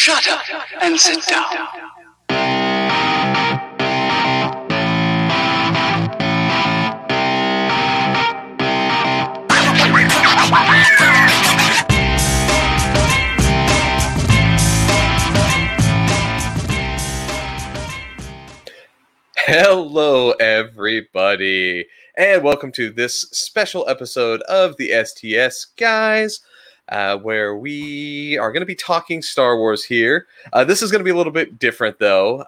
Shut up and sit down. Hello, everybody, and welcome to this special episode of the STS Guys, where we are going to be talking Star Wars here. This is going to be a little bit different, though,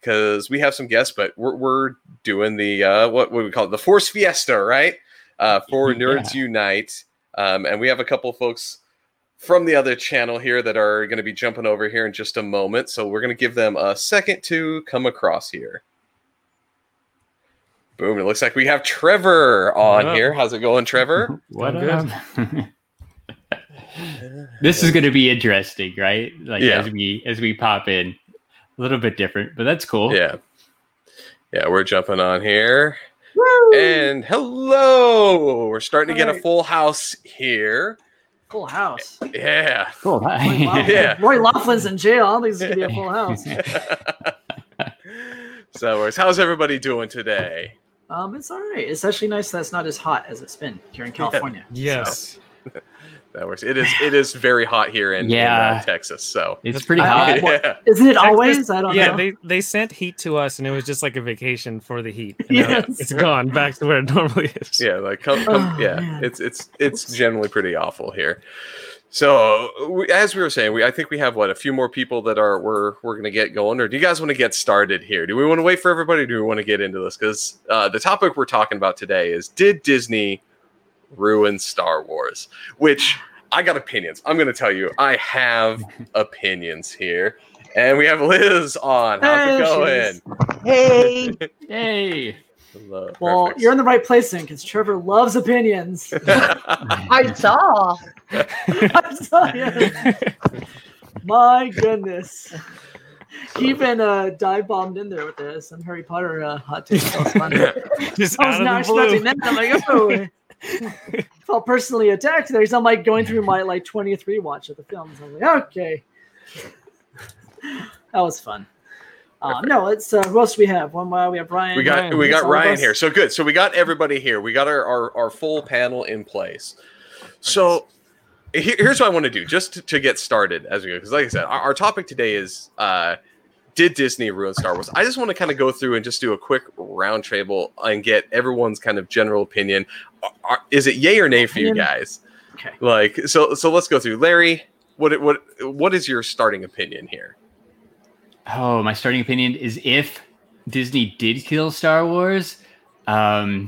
because we have some guests, but we're doing the, what we call it, the Force Fiesta, right? For Nerds Unite, and we have a couple folks from the other channel here that are going to be jumping over here in just a moment. So we're going to give them a second to come across here. Boom. It looks like we have Trevor on here. How's it going, Trevor? What up? This is going to be interesting, right? Like as we pop in, a little bit different, but that's cool. Yeah, we're jumping on here. Woo! And hello. We're starting to get a full house here. Full house. Yeah. Cool. Yeah. Roy Laughlin's in jail. All these are going to be a full house. So, how's everybody doing today? It's all right. It's actually nice that it's not as hot as it's been here in California. Yes. So. That works. It is very hot here in Texas. So it's pretty hot. Yeah. Isn't it always? I don't know. Yeah, they sent heat to us, and it was just like a vacation for the heat. It's gone back to where it normally is. Yeah, like man. It's generally pretty awful here. So as we were saying, I think we have a few more people that we're going to get going. Or do you guys want to get started here? Do we want to wait for everybody? Or do we want to get into this? Because the topic we're talking about today is: did Disney ruin Star Wars? Which I got opinions. I'm going to tell you, I have opinions here, and we have Liz on. How's it going? Hey. Hello. Well, perfect. You're in the right place then, because Trevor loves opinions. I saw you. My goodness. He even dive bombed in there with this and Harry Potter hot takes. That was funny. Just I was not expecting that. I'm like, oh. I felt personally attacked there. So I'm like going through my 20th rewatch of the films. I'm like, okay, that was fun. No, it's who else do we have? We have Ryan. We got Ryan here. So good. So we got everybody here. We got our full panel in place. So here's what I want to do, just to get started as we go. Because like I said, our topic today is did Disney ruin Star Wars? I just want to kind of go through and just do a quick round table and get everyone's kind of general opinion. Is it yay or nay for you guys? Okay. So let's go through. Larry, what is your starting opinion here? Oh, my starting opinion is if Disney did kill Star Wars, I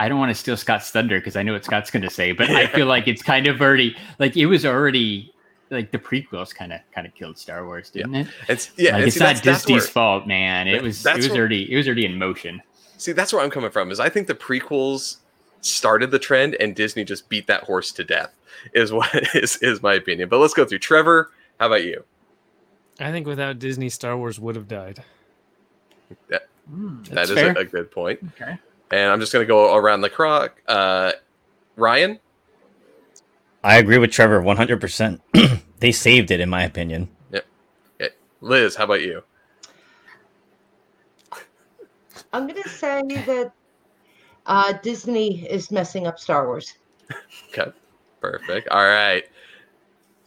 don't want to steal Scott's thunder because I know what Scott's going to say, but I feel like it's kind of already the prequels kind of killed Star Wars, didn't it? It's not Disney's fault, man. It was already in motion. See, that's where I'm coming from. Is I think the prequels started the trend, and Disney just beat that horse to death. Is what is my opinion. But let's go through. Trevor, how about you? I think without Disney, Star Wars would have died. That is a good point. Okay, and I'm just going to go around the clock. Ryan. I agree with Trevor 100%. They saved it, in my opinion. Yep. Okay. Liz, how about you? I'm going to say that Disney is messing up Star Wars. Okay. Perfect. All right.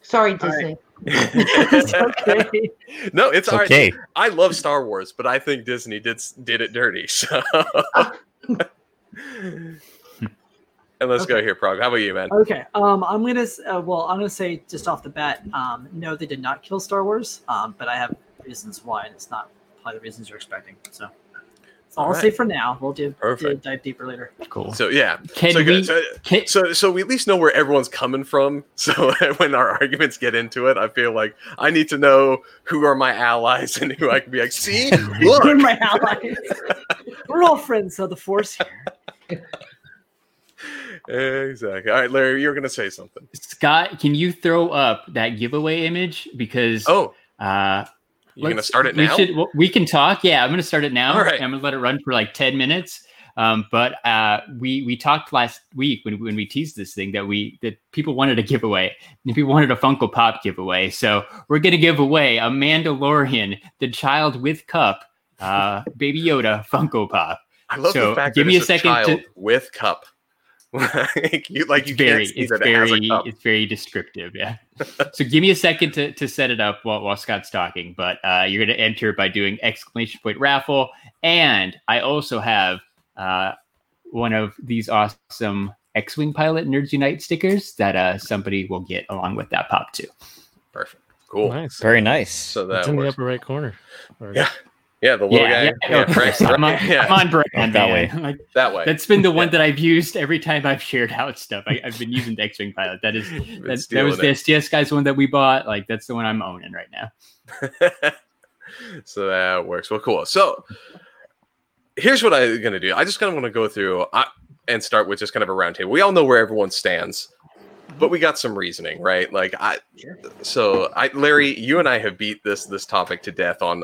Sorry, Disney. Right. It's okay. No, it's all okay. Right. I love Star Wars, but I think Disney did it dirty. So. And let's go here, Prague. How about you, man? Okay. I'm going to say just off the bat, no, they did not kill Star Wars, but I have reasons why, and it's not probably the reasons you're expecting. So that's all I'll say for now. We'll dive deeper later. Cool. So, yeah. So we at least know where everyone's coming from. So when our arguments get into it, I feel like I need to know who are my allies and who I can be like, see? Look. Who are my allies? We're all friends of the Force here. Exactly. All right, Larry, you're gonna say something. Scott, can you throw up that giveaway image because you're gonna start it now? We can talk. Yeah, I'm gonna start it now. All right. I'm gonna let it run for 10 minutes. But we talked last week when we teased this thing that people wanted a giveaway. People wanted a Funko Pop giveaway. So we're going to give away a Mandalorian, the child with cup, Baby Yoda Funko Pop. I love the fact give that me it's a second child with cup. It's very descriptive, yeah. So give me a second to set it up while Scott's talking, but you're going to enter by doing !raffle, and I also have one of these awesome X-Wing Pilot Nerds Unite stickers that somebody will get along with that pop too. Perfect. Cool. Nice. Very nice. So that's in the upper right corner. Yeah. Yeah, the little guy. I'm on brand that way. That's been the one that I've used every time I've shared out stuff. I've been using the X-Wing Pilot. That was the STS Guys one that we bought. Like, that's the one I'm owning right now. So that works. Well, cool. So here's what I'm going to do. I just kind of want to go through and start with just kind of a round table. We all know where everyone stands, but we got some reasoning, right? Like Larry, you and I have beat this topic to death on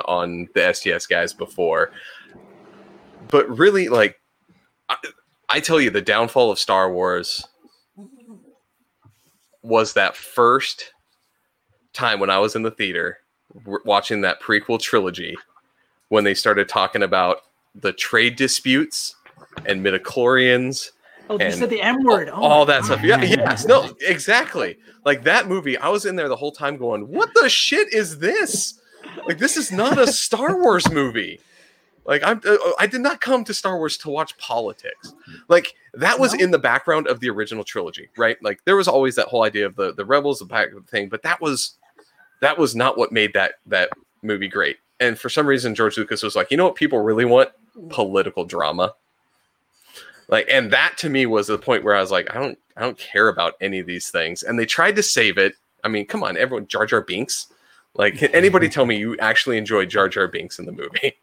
the STS Guys before, but really, like, I tell you, the downfall of Star Wars was that first time when I was in the theater watching that prequel trilogy, when they started talking about the trade disputes and midichlorians. Oh, they said the M word. All that stuff. Yeah, yes, no, exactly. Like, that movie, I was in there the whole time going, what the shit is this? Like, this is not a Star Wars movie. Like, I did not come to Star Wars to watch politics. Like, that was in the background of the original trilogy, right? Like, there was always that whole idea of the rebels, the pirate thing, but that was not what made that movie great. And for some reason, George Lucas was like, you know what people really want? Political drama. Like, and that to me was the point where I was like, I don't care about any of these things. And they tried to save it. I mean, come on, everyone, Jar Jar Binks. Like, can anybody tell me you actually enjoyed Jar Jar Binks in the movie?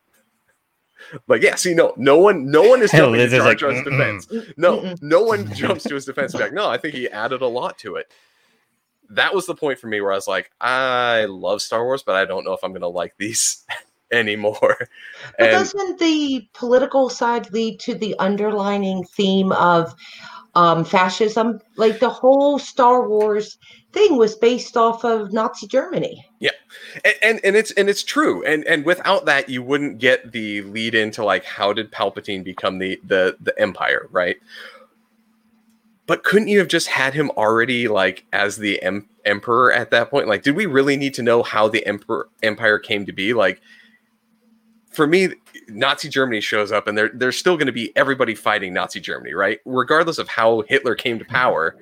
Like, yeah, see, no one is jumping to Jar Jar's defense. No one jumps to his defense. Back. No, I think he added a lot to it. That was the point for me where I was like, I love Star Wars, but I don't know if I'm gonna like these anymore. But doesn't the political side lead to the underlining theme of fascism? Like, the whole Star Wars thing was based off of Nazi Germany. Yeah, and it's true. And without that, you wouldn't get the lead into, like, how did Palpatine become the Empire, right? But couldn't you have just had him already, like, as the Emperor at that point? Like, did we really need to know how the Empire came to be? Like, for me, Nazi Germany shows up, and there's still going to be everybody fighting Nazi Germany, right? Regardless of how Hitler came to power,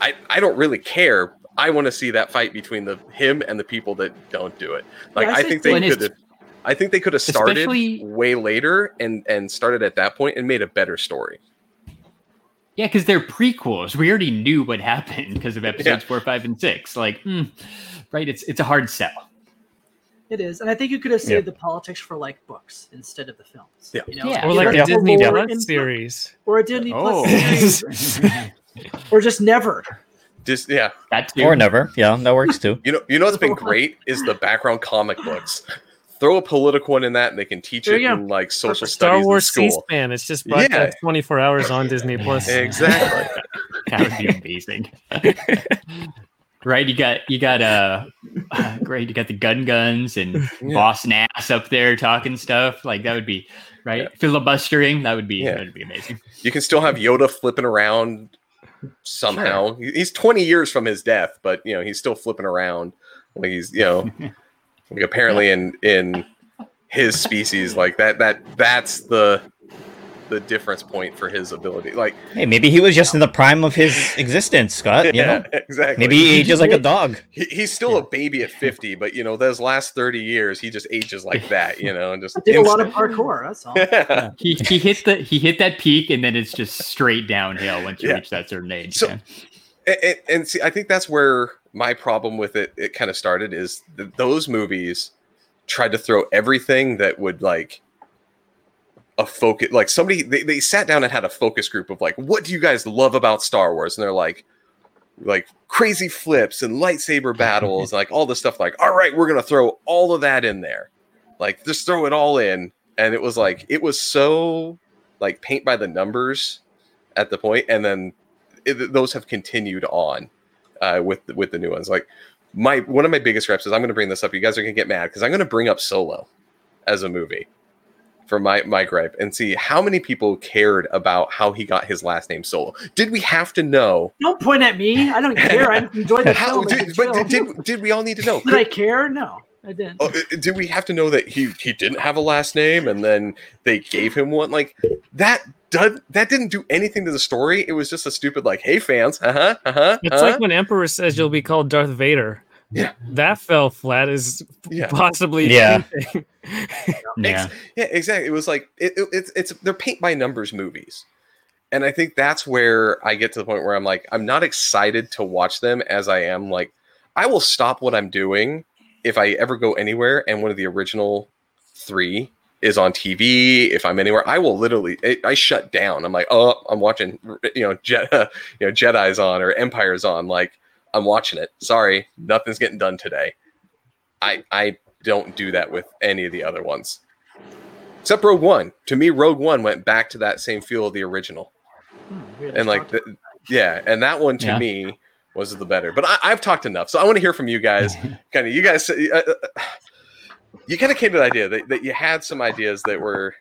I don't really care. I want to see that fight between him and the people that don't do it. Like, yeah, I think they could have started way later and started at that point and made a better story. Yeah, because they're prequels. We already knew what happened because of episodes 4, 5, and 6. Like, right? It's a hard sell. It is, and I think you could have saved the politics for, like, books instead of the films. Yeah, you know? Yeah. Or like a Disney Plus series, or a Disney Plus series, or just never. Just or never. Yeah, that works too. You know what's been great is the background comic books. Throw a political one in that, and they can teach it in, like, social studies in school. Star Wars C-SPAN. It's just 24 hours on Disney Plus. Exactly. That would be amazing. Right, you got great. You got the guns and Boss Nass up there talking stuff, like, that would be filibustering. That would be amazing. You can still have Yoda flipping around somehow. Sure. He's 20 years from his death, but he's still flipping around. Like, he's like, apparently in his species, like, that's the difference point for his ability. Like, hey, maybe he was just in the prime of his existence, Scott. Exactly. Maybe he ages like a dog. He's still a baby at 50, but those last 30 years, he just ages like that. And just did a lot of parkour. That's all. Yeah. He hit that peak, and then it's just straight downhill once you reach that certain age. So, and see, I think that's where my problem with it kind of started, is that those movies tried to throw everything that would, like, a focus, like, somebody they sat down and had a focus group of, like, what do you guys love about Star Wars? And they're like crazy flips and lightsaber battles, and, like, all this stuff. Like, all right, we're gonna throw all of that in there, like, just throw it all in. And it was so like paint by the numbers at the point, and then those have continued on with the new ones. Like one of my biggest reps is, I'm going to bring this up. You guys are going to get mad because I'm going to bring up Solo as a movie for my gripe, and see how many people cared about how he got his last name Solo. Did we have to know? Don't point at me. I don't care. I enjoyed the film. Did we all need to know? Did I care? No, I didn't. Oh, did we have to know that he didn't have a last name and then they gave him one? Like that didn't do anything to the story. It was just a stupid like, hey fans, It's like when Emperor says you'll be called Darth Vader. Yeah, that fell flat as possibly anything. Yeah, exactly. It was like it's they're paint by numbers movies, and I think that's where I get to the point where I'm like, I'm not excited to watch them as I am like, I will stop what I'm doing if I ever go anywhere and one of the original three is on TV. If I'm anywhere, I will literally I shut down. I'm like, oh, I'm watching Jedi's on or Empire's on, like. I'm watching it. Sorry, nothing's getting done today. I don't do that with any of the other ones. Except Rogue One. To me, Rogue One went back to that same feel of the original. And like, and that one to me was the better. But I've talked enough, so I want to hear from you guys. Kind of, you guys, you kind of came to the idea that you had some ideas that were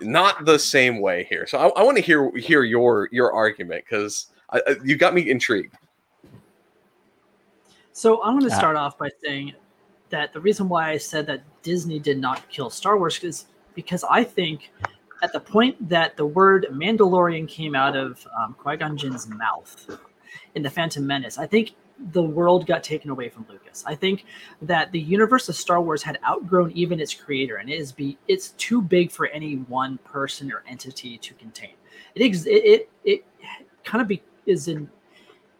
not the same way here. So I want to hear your argument, because you got me intrigued. So I'm going to start off by saying that the reason why I said that Disney did not kill Star Wars is because I think at the point that the word Mandalorian came out of Qui-Gon Jinn's mouth in The Phantom Menace, I think the world got taken away from Lucas. I think that the universe of Star Wars had outgrown even its creator, and it's too big for any one person or entity to contain. It kind of is in...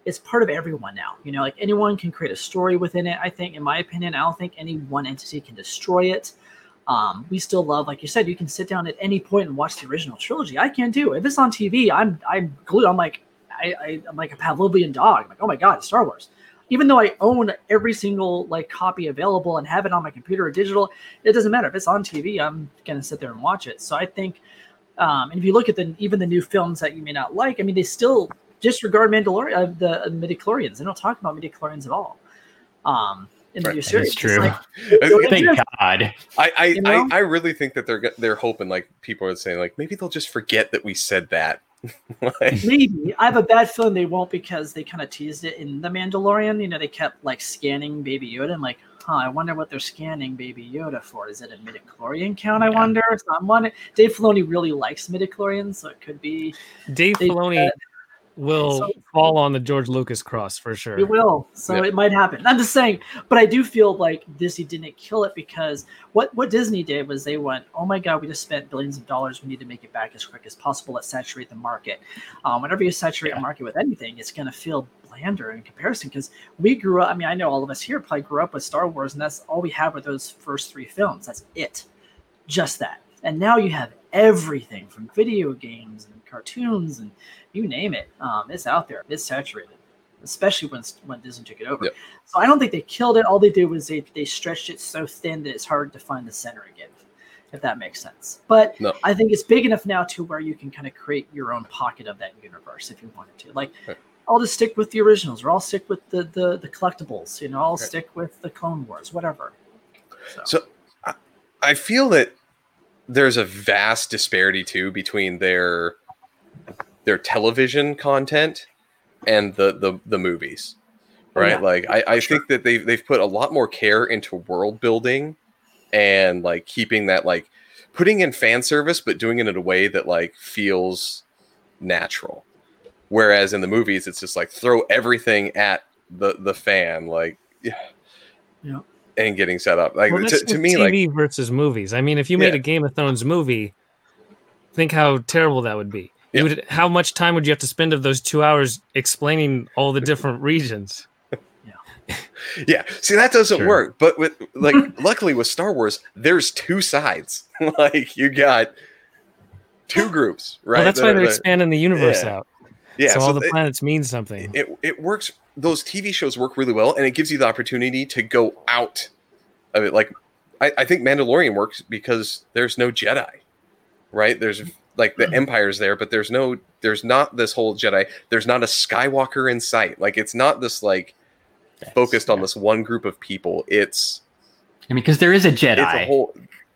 It's part of everyone now, like anyone can create a story within it. I think, in my opinion, I don't think any one entity can destroy it. We still love, like you said, you can sit down at any point and watch the original trilogy. I can't do. If it's on TV, I'm glued. I'm like, I'm like a Pavlovian dog. I'm like, oh my God, Star Wars. Even though I own every single copy available and have it on my computer or digital, it doesn't matter. If it's on TV, I'm gonna sit there and watch it. So I think, and if you look at even the new films that you may not like, I mean, they still. Disregard Mandalorian, the Midichlorians. They don't talk about Midichlorians at all in the new series. It's true. Thank God. I really think that they're hoping, like people are saying, like maybe they'll just forget that we said that. Maybe. I have a bad feeling they won't, because they kind of teased it in the Mandalorian. They kept scanning Baby Yoda and I wonder what they're scanning Baby Yoda for. Is it a midichlorian count? Yeah. I wonder. So I'm wondering. Dave Filoni really likes midichlorians, so it could be Dave Filoni. Will fall on the George Lucas cross for sure. It will. So it might happen. I'm just saying, but I do feel like Disney didn't kill it, because what Disney did was they went, oh my God, we just spent billions of dollars. We need to make it back as quick as possible. Let's saturate the market. Whenever you saturate a market with anything, it's going to feel blander in comparison, because we grew up. I mean, I know all of us here probably grew up with Star Wars, and that's all we had were those first three films. That's it. Just that. And now you have everything from video games and cartoons and you name it, it's out there. It's saturated, especially when Disney took it over. Yep. So I don't think they killed it. All they did was they stretched it so thin that it's hard to find the center again, if that makes sense. But no. I think it's big enough now to where you can kind of create your own pocket of that universe if you wanted to. I'll just stick with the originals, or I'll stick with the collectibles. I'll stick with the Clone Wars, whatever. So I feel that there's a vast disparity too between their television content and the movies, right? I think that they've put a lot more care into world building and keeping that, putting in fan service, but doing it in a way that feels natural. Whereas in the movies, it's just throw everything at the fan, and getting set up. To me, TV versus movies. I mean, if you made a Game of Thrones movie, think how terrible that would be. Yep. How much time would you have to spend of those 2 hours explaining all the different regions? Yeah. See, that doesn't work. But with luckily with Star Wars, there's two sides. You got two groups, right? Well, that's why they're expanding the universe out. Yeah. So all the planets mean something. It works. Those TV shows work really well, and it gives you the opportunity to go out of it. I think Mandalorian works because there's no Jedi, right? There's Like the Empire's there, but there's not this whole Jedi. There's not a Skywalker in sight. Like it's not this like focused on this one group of people. It's, I mean, because there is a Jedi.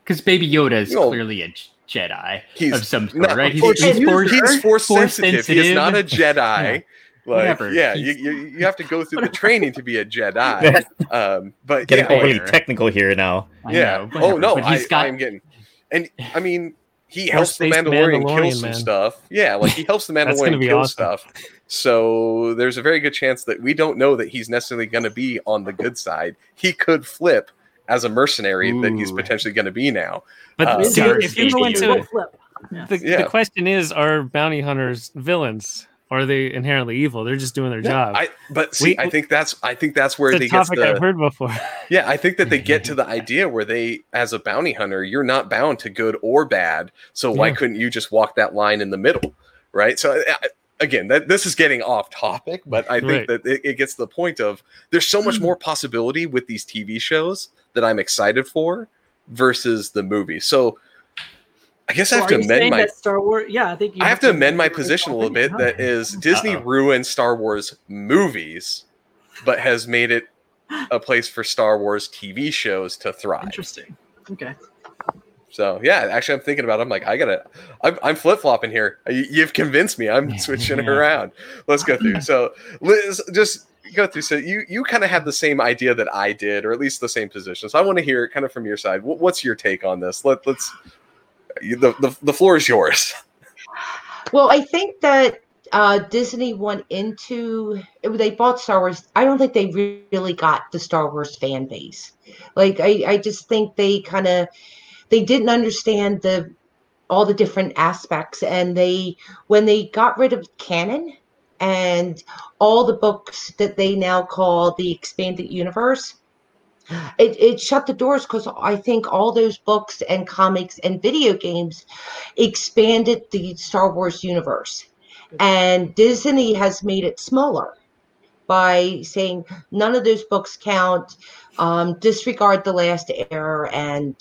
Because Baby Yoda is clearly a Jedi of some sort, right? He's force sensitive. He's not a Jedi. Like, yeah, you have to go through the training to be a Jedi. But getting overly technical here now. Yeah. Oh no, I'm getting, and I mean. He helps the Mandalorian kill some stuff. Yeah, like he helps the Mandalorian kill stuff. So there's a very good chance that we don't know that he's necessarily going to be on the good side. He could flip as a mercenary that he's potentially going to be now. But if you go into the question is, are bounty hunters villains? Are they inherently evil? They're just doing their job. I think that's where they get to the topic I've heard before. Yeah, I think that they get to the idea where they, as a bounty hunter, you're not bound to good or bad. So why couldn't you just walk that line in the middle, right? So again, this is getting off topic, but I think that it gets to the point of there's so much more possibility with these TV shows that I'm excited for versus the movie. So. I guess I have to amend my Star Wars. Yeah, I think I have to amend my position a little bit. That is, Disney ruined Star Wars movies, but has made it a place for Star Wars TV shows to thrive. Interesting. Okay. So yeah, actually, I'm thinking about it. I'm like, I'm flip flopping here. You've convinced me. I'm switching around. Let's go through. So Liz, just go through. So you kind of had the same idea that I did, or at least the same position. So I want to hear kind of from your side. What's your take on this? Let's. The floor is yours. Well, I think that Disney went into they bought Star Wars. I don't think they really got the Star Wars fan base. Like I just think they didn't understand all the different aspects, and when they got rid of canon and all the books that they now call the expanded universe. It shut the doors because I think all those books and comics and video games expanded the Star Wars universe. And Disney has made it smaller by saying none of those books count, disregard The Last Heir and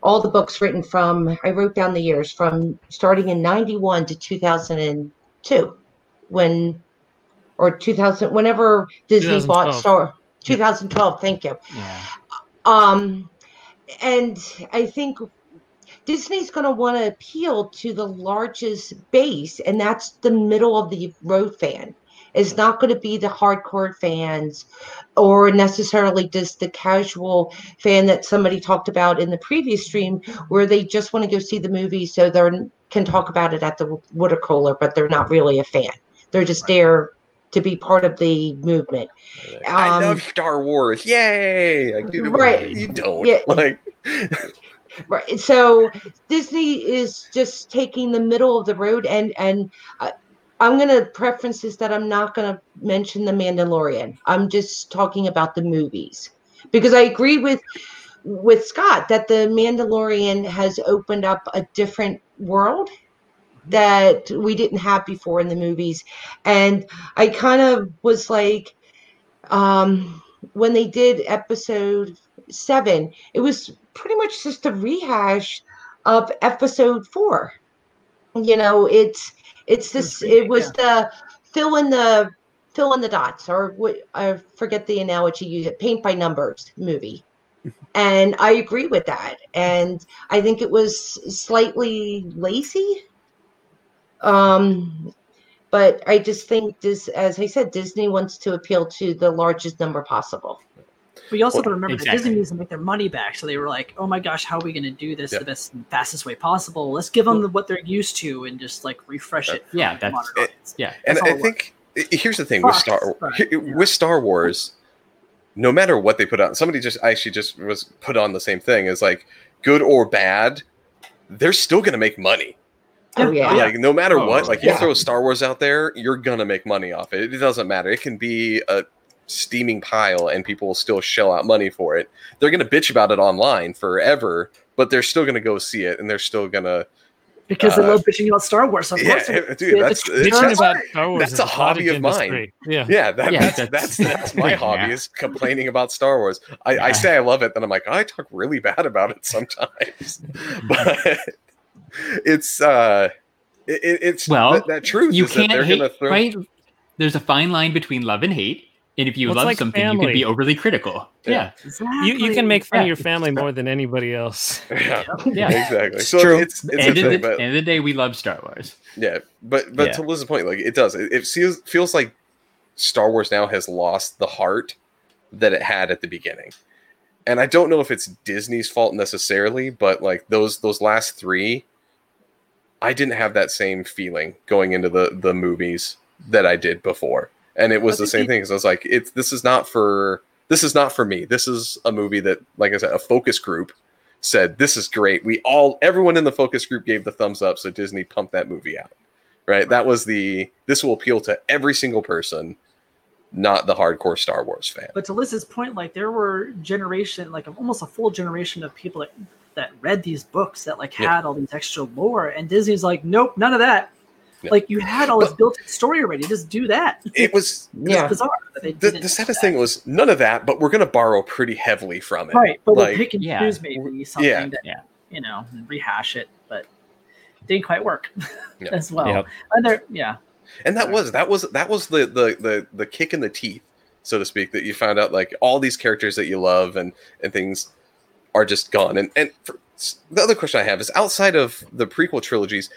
all the books written from, I wrote down the years, from starting in 91 to 2002 whenever Disney 2012. Bought Star 2012, thank you. Yeah. And I think Disney's going to want to appeal to the largest base, and that's the middle of the road fan. It's not going to be the hardcore fans or necessarily just the casual fan that somebody talked about in the previous stream where they just want to go see the movie so they can talk about it at the water cooler, but they're not really a fan. They're just there to be part of the movement. I love Star Wars. Yay! Like, dude, right. You don't. Yeah. Like right. So Disney is just taking the middle of the road and I'm going to preference this that I'm not going to mention the Mandalorian. I'm just talking about the movies. Because I agree with Scott that the Mandalorian has opened up a different world that we didn't have before in the movies. And I kind of was like, when they did episode 7, it was pretty much just a rehash of episode 4. You know, it's this, it was the fill in the dots, or I forget the analogy you used, paint by numbers movie. And I agree with that. And I think it was slightly lazy. But I just think this, as I said, Disney wants to appeal to the largest number possible. But you also have to remember that Disney needs to make their money back. So they were like, oh my gosh, how are we going to do this the best and fastest way possible? Let's give them what they're used to and just like refresh it. Yeah. And I think here's the thing with Star Wars, no matter what they put out, somebody just was put on the same thing as like good or bad. They're still going to make money. Oh, yeah. Like no matter what, like you throw Star Wars out there, you're gonna make money off it. It doesn't matter. It can be a steaming pile, and people will still shell out money for it. They're gonna bitch about it online forever, but they're still gonna go see it, and they're still gonna because they love bitching about Star Wars. Of course, dude, that's a hobby of mine. That's my hobby is complaining about Star Wars. I say I love it, then I'm like I talk really bad about it sometimes, but. It's It's that truth, you can't hate, right? There's a fine line between love and hate. And if you love something, you can be overly critical. Yeah. Exactly. You can make fun of your family more than anybody else. Exactly. So true. At the end of the day, we love Star Wars. Yeah. But to Liz's point, like it does. It feels like Star Wars now has lost the heart that it had at the beginning. And I don't know if it's Disney's fault necessarily, but like those last three, I didn't have that same feeling going into the movies that I did before. And it was the same thing. Because I was like, "This is not for me. This is a movie that, like I said, a focus group said this is great. Everyone in the focus group gave the thumbs up. So Disney pumped that movie out, right? That was this will appeal to every single person, not the hardcore Star Wars fan." But to Liz's point, like there were almost a full generation of people that read these books that had all these extra lore, and Disney's like, "Nope, none of that." No. Like you had all this built-in story already. Just do that. It was bizarre. The saddest thing was none of that, but we're going to borrow pretty heavily from it. Right, but we'll pick and choose maybe something and rehash it, but it didn't quite work as well. Yep. And that was the kick in the teeth, so to speak, that you found out like all these characters that you love and things are just gone. And the other question I have is outside of the prequel trilogies.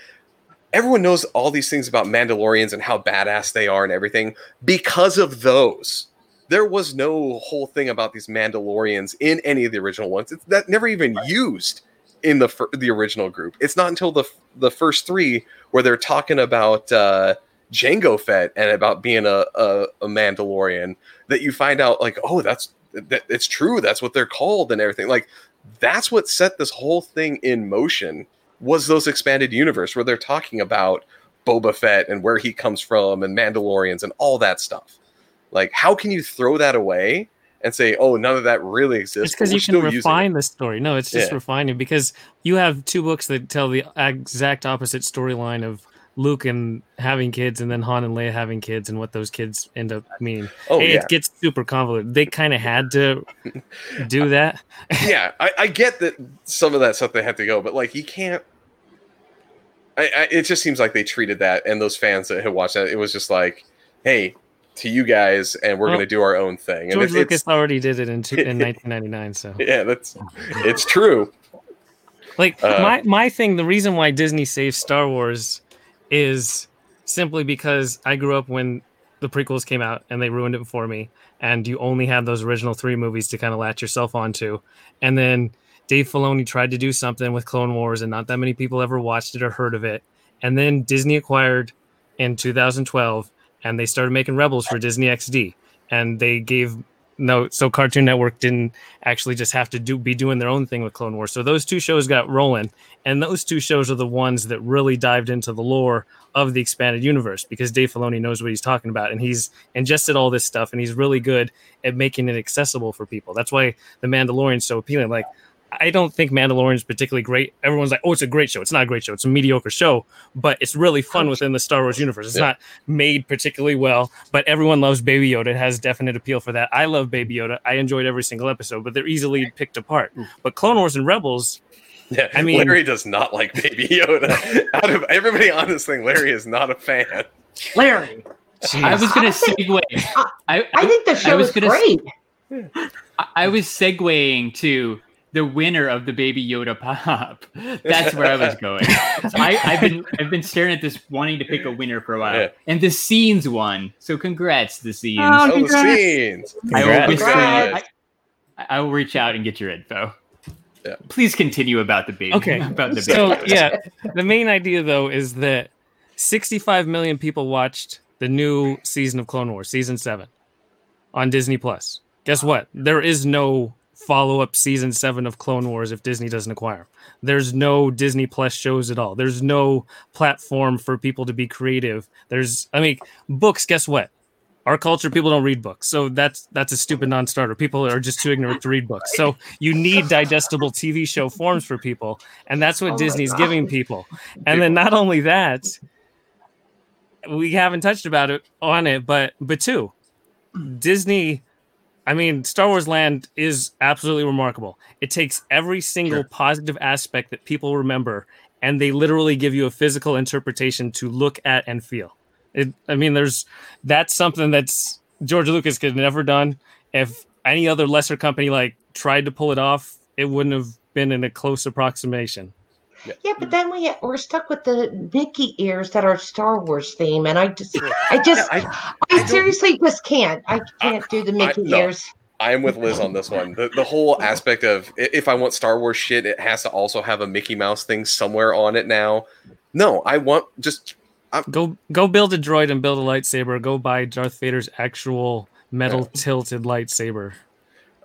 Everyone knows all these things about Mandalorians and how badass they are and everything because of those. There was no whole thing about these Mandalorians in any of the original ones. It's that never even used in the original group. It's not until the first three where they're talking about Jango Fett and about being a Mandalorian that you find out like, oh, that it's true. That's what they're called and everything. Like that's what set this whole thing in motion. Was those expanded universe where they're talking about Boba Fett and where he comes from and Mandalorians and all that stuff. Like, how can you throw that away and say, oh, none of that really exists? It's because you can refine the story. No, it's just refining because you have two books that tell the exact opposite storyline of Luke and having kids and then Han and Leia having kids and what those kids end up meaning. Oh, it gets super convoluted. They kind of had to do that. I get that some of that stuff they had to go, but like you can't. It just seems like they treated that and those fans that had watched that, it was just like, hey, to you guys, and we're going to do our own thing. George Lucas already did it in 1999, so it's true. Like my thing, the reason why Disney saves Star Wars is simply because I grew up when the prequels came out and they ruined it for me. And you only had those original three movies to kind of latch yourself onto. And then Dave Filoni tried to do something with Clone Wars and not that many people ever watched it or heard of it. And then Disney acquired in 2012 and they started making Rebels for Disney XD. And they so Cartoon Network didn't actually just have to be doing their own thing with Clone Wars. So those two shows got rolling, and those two shows are the ones that really dived into the lore of the expanded universe because Dave Filoni knows what he's talking about, and he's ingested all this stuff, and he's really good at making it accessible for people. That's why The Mandalorian's so appealing. Like, I don't think Mandalorian's particularly great. Everyone's like, oh, it's a great show. It's not a great show. It's a mediocre show, but it's really fun within the Star Wars universe. It's not made particularly well, but everyone loves Baby Yoda. It has definite appeal for that. I love Baby Yoda. I enjoyed every single episode, but they're easily picked apart. But Clone Wars and Rebels... Yeah, I mean, Larry does not like Baby Yoda. Out of everybody on this thing, Larry is not a fan. Larry! Jeez. I was going to segue. I think the show was great. I was segueing to... the winner of the Baby Yoda pop. That's where I was going. I've been staring at this, wanting to pick a winner for a while. Yeah. And the scenes won. So congrats, the scenes. Oh, the scenes. I will reach out and get your info. Yeah. Please continue about the baby. Okay. The main idea though is that 65 million people watched the new season of Clone Wars, season 7, on Disney Plus. Guess what? There is no follow-up season 7 of Clone Wars if Disney doesn't acquire them. There's no Disney Plus shows at all. There's no platform for people to be creative. Books, guess what? Our culture, people don't read books. So that's a stupid non-starter. People are just too ignorant to read books. So you need digestible TV show forms for people. And that's what Disney's giving people. And then not only that, we haven't touched but Batuu. Disney... Star Wars Land is absolutely remarkable. It takes every single positive aspect that people remember and they literally give you a physical interpretation to look at and feel. It, I mean, that's something that's George Lucas could have never done. If any other lesser company tried to pull it off, it wouldn't have been in a close approximation. Yeah, but then we're stuck with the Mickey ears that are Star Wars theme, and I seriously just can't. I can't do the Mickey ears. I am with Liz on this one. The whole aspect of, if I want Star Wars shit, it has to also have a Mickey Mouse thing somewhere on it now. No, I want just... Go build a droid and build a lightsaber. Go buy Darth Vader's actual metal-tilted lightsaber.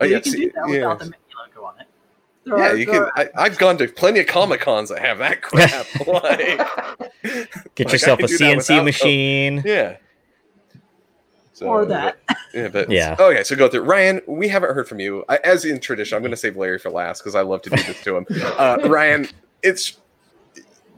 Oh, yeah, you can do that without the Mickey logo on it. You can. I've gone to plenty of Comic-Cons that have that crap. Get yourself a CNC machine. Yeah. So, or that. Yeah. Okay, so go through. Ryan, we haven't heard from you. As in tradition, I'm going to save Larry for last because I love to do this to him. Ryan, it's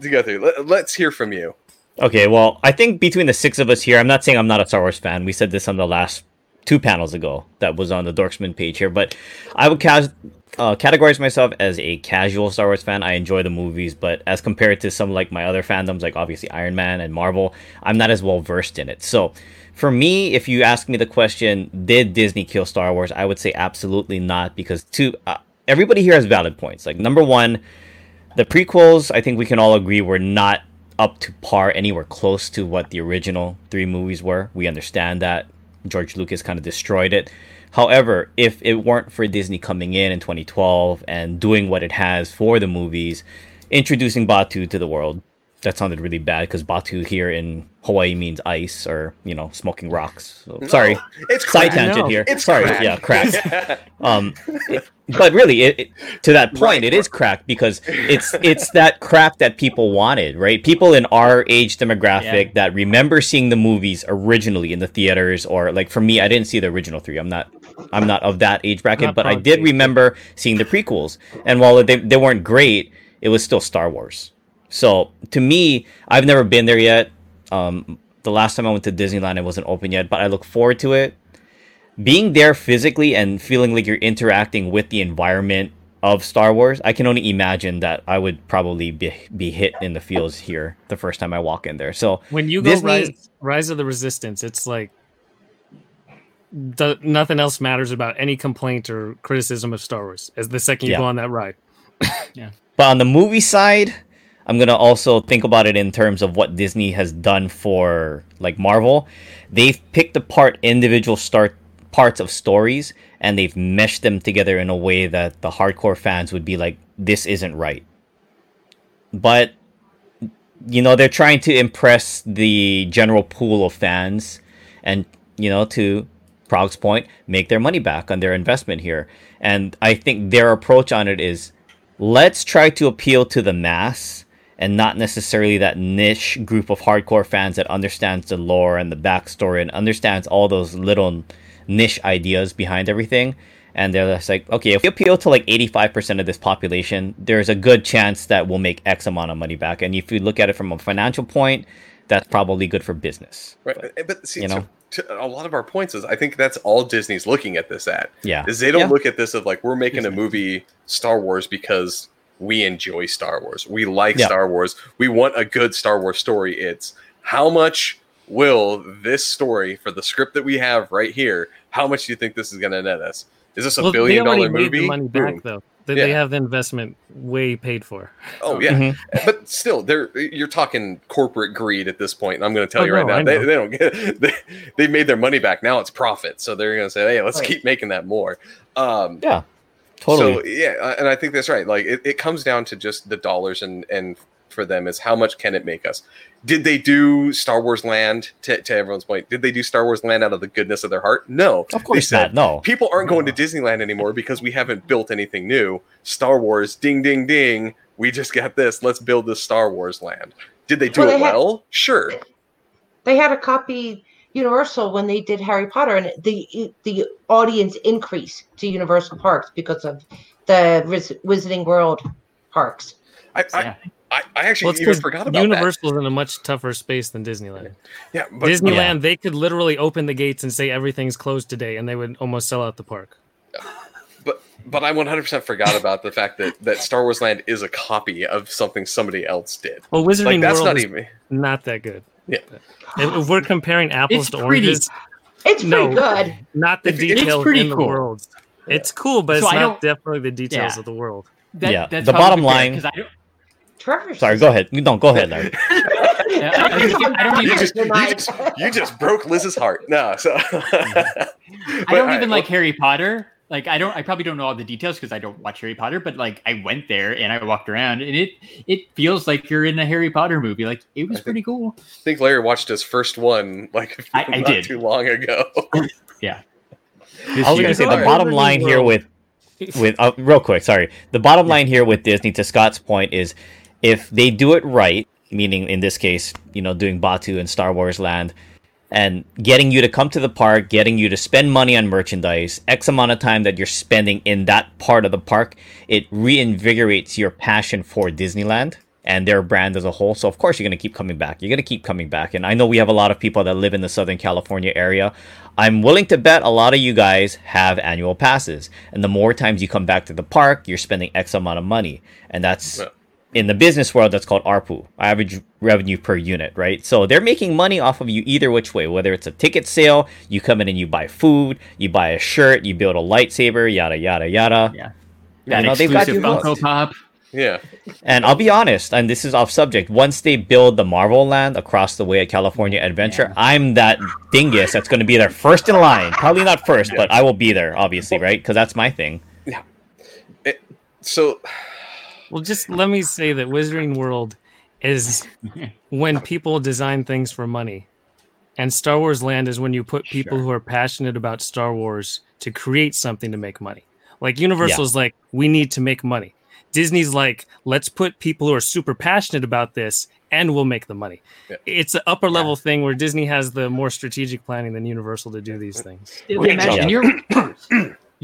to go through. Let's hear from you. Okay, well, I think between the six of us here, I'm not saying I'm not a Star Wars fan. We said this on the last two panels ago that was on the Dorksman page here, but I would categorize myself as a casual Star Wars fan. I enjoy the movies, but as compared to some like my other fandoms, like obviously Iron Man and Marvel, I'm not as well versed in it. So for me, if you ask me the question, did Disney kill Star Wars? I would say absolutely not, because everybody here has valid points. Like, number one, the prequels, I think we can all agree, were not up to par, anywhere close to what the original three movies were. We understand that George Lucas kind of destroyed it. However, if it weren't for Disney coming in 2012 and doing what it has for the movies, introducing Batuu to the world — that sounded really bad because Batuu here in Hawaii means ice, or smoking rocks. So, no, sorry, it's side tangent here. It's crack. Yeah, crack. Yeah. But really, to that point, right, it is crack, because it's that crap that people wanted, right? People in our age demographic that remember seeing the movies originally in the theaters, or like for me, I didn't see the original three. I'm not of that age bracket, but I did remember seeing the prequels, and while they weren't great, it was still Star Wars. So to me, I've never been there yet. The last time I went to Disneyland, it wasn't open yet, but I look forward to it. Being there physically and feeling like you're interacting with the environment of Star Wars, I can only imagine that I would probably be hit in the feels here the first time I walk in there. So when you go Disney, Rise of the Resistance, it's like nothing else matters about any complaint or criticism of Star Wars as the second you go on that ride. Yeah. But on the movie side, I'm going to also think about it in terms of what Disney has done for, like, Marvel. They've picked apart individual parts of stories, and they've meshed them together in a way that the hardcore fans would be like, this isn't right. But, they're trying to impress the general pool of fans and, to Prog's point, make their money back on their investment here. And I think their approach on it is, let's try to appeal to the mass, and not necessarily that niche group of hardcore fans that understands the lore and the backstory and understands all those little niche ideas behind everything. And they're just like, okay, if we appeal to like 85% of this population, there's a good chance that we'll make X amount of money back. And if you look at it from a financial point, that's probably good for business. Right. But see, to a lot of our points is, I think that's all Disney's looking at this at. Yeah. Is they don't look at this of like, we're making a movie Star Wars because we enjoy Star Wars. We like Star Wars. We want a good Star Wars story. It's how much will this story, for the script that we have right here, how much do you think this is going to net us? Is this a billion-dollar movie? The money back, though. They have the investment way paid for. Oh, yeah. Mm-hmm. But still, you're talking corporate greed at this point. And I'm going to tell you right now, they don't get it. They made their money back. Now it's profit. So they're going to say, hey, let's keep making that more. Yeah, totally. So, yeah, and I think that's right. Like, it comes down to just the dollars, and for them is how much can it make us? Did they do Star Wars Land, to everyone's point, did they do Star Wars Land out of the goodness of their heart? No. Of course not, no. People aren't going to Disneyland anymore because we haven't built anything new. Star Wars, ding, ding, ding, we just got this. Let's build this Star Wars Land. Did they do it well? Sure. They had a copy Universal when they did Harry Potter, and the audience increased to Universal Parks because of the Wizarding World parks. I actually even forgot about Universal's that. Universal's in a much tougher space than Disneyland. Yeah, but Disneyland, they could literally open the gates and say everything's closed today, and they would almost sell out the park. But But I 100% forgot about the fact that Star Wars Land is a copy of something somebody else did. Well, Wizarding World is not that good. Yeah. If we're comparing apples to oranges... It's pretty good. Not the details in the world. It's cool, but it's not definitely the details of the world. The bottom line... Sorry, go ahead. No, go ahead, Larry. You just broke Liz's heart. No, so... I don't even like Harry Potter... Like I probably don't know all the details because I don't watch Harry Potter, but like I went there and I walked around and it feels like you're in a Harry Potter movie. Like it was pretty cool. I think Larry watched his first one like not too long ago. Yeah. I was gonna say the bottom line here with Disney, to Scott's point, is if they do it right, meaning in this case, doing Batuu and Star Wars Land, and getting you to come to the park, getting you to spend money on merchandise, X amount of time that you're spending in that part of the park, it reinvigorates your passion for Disneyland and their brand as a whole. So, of course, you're going to keep coming back. You're going to keep coming back. And I know we have a lot of people that live in the Southern California area. I'm willing to bet a lot of you guys have annual passes. And the more times you come back to the park, you're spending X amount of money. And that's... Yeah. In the business world, that's called ARPU, average revenue per unit, right? So they're making money off of you either which way, whether it's a ticket sale, you come in and you buy food, you buy a shirt, you build a lightsaber, yada, yada, yada. Yeah. That exclusive Funko Pop. Yeah. And I'll be honest, and this is off subject, once they build the Marvel Land across the way at California Adventure, I'm that dingus that's going to be there first in line. Probably not first, but I will be there, obviously, right? Because that's my thing. Yeah. Well, just let me say that Wizarding World is when people design things for money. And Star Wars Land is when you put people who are passionate about Star Wars to create something to make money. Like Universal's like, we need to make money. Disney's like, let's put people who are super passionate about this and we'll make the money. Yeah. It's an upper level thing where Disney has the more strategic planning than Universal to do these things.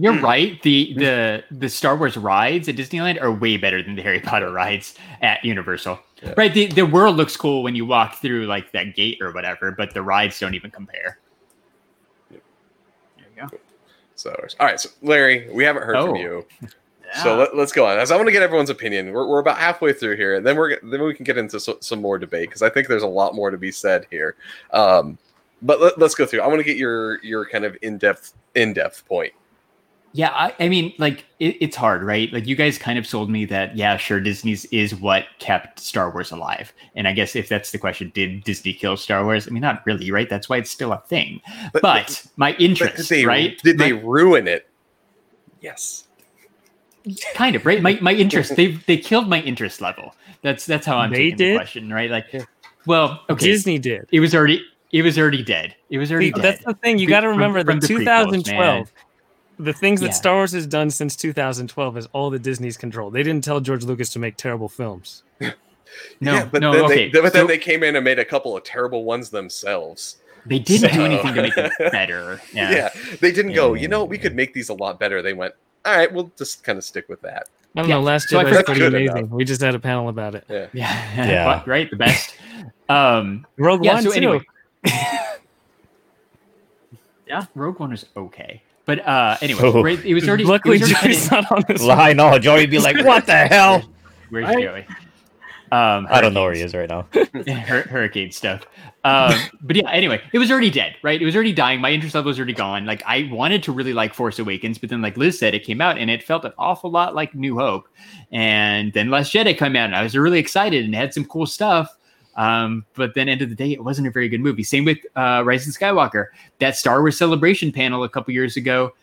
You're right. The Star Wars rides at Disneyland are way better than the Harry Potter rides at Universal. Yeah. Right? The world looks cool when you walk through like that gate or whatever, but the rides don't even compare. There you go. So, all right. So, Larry, we haven't heard from you. Yeah. So let's go on. I want to get everyone's opinion. We're about halfway through here, and then we can get into some more debate because I think there's a lot more to be said here. But let's go through. I want to get your kind of in-depth point. Yeah, I mean, like, it's hard, right? Like, you guys kind of sold me that, yeah, sure, Disney's is what kept Star Wars alive. And I guess if that's the question, did Disney kill Star Wars? I mean, not really, right? That's why it's still a thing. But my interest, did they ruin it? Yes. Kind of, right? My interest, they killed my interest level. That's how I'm taking the question, right? Like, well, okay. Disney did. It was already dead. It was already dead. That's the thing. You got to remember from the 2012... prequels, the things that Star Wars has done since 2012 is all that Disney's control. They didn't tell George Lucas to make terrible films. Then they came in and made a couple of terrible ones themselves. They didn't do anything to make them better. Yeah, they didn't go, we could make these a lot better. They went, all right, we'll just kind of stick with that. I don't know, Last Jedi is pretty amazing. Enough. We just had a panel about it. Yeah. Right, the best. Rogue One, so anyway. Yeah, Rogue One is okay. But anyway, right, it was already... Luckily, Joey's not on this. I know. Joey would be like, what the hell? Where's Joey? I don't know where he is right now. Hurricane stuff. But yeah, anyway, it was already dead, right? It was already dying. My interest level was already gone. Like, I wanted to really like Force Awakens, but then like Liz said, it came out and it felt an awful lot like New Hope. And then Last Jedi came out and I was really excited and had some cool stuff. But then end of the day, it wasn't a very good movie. Same with Rise of Skywalker. That Star Wars Celebration panel a couple years ago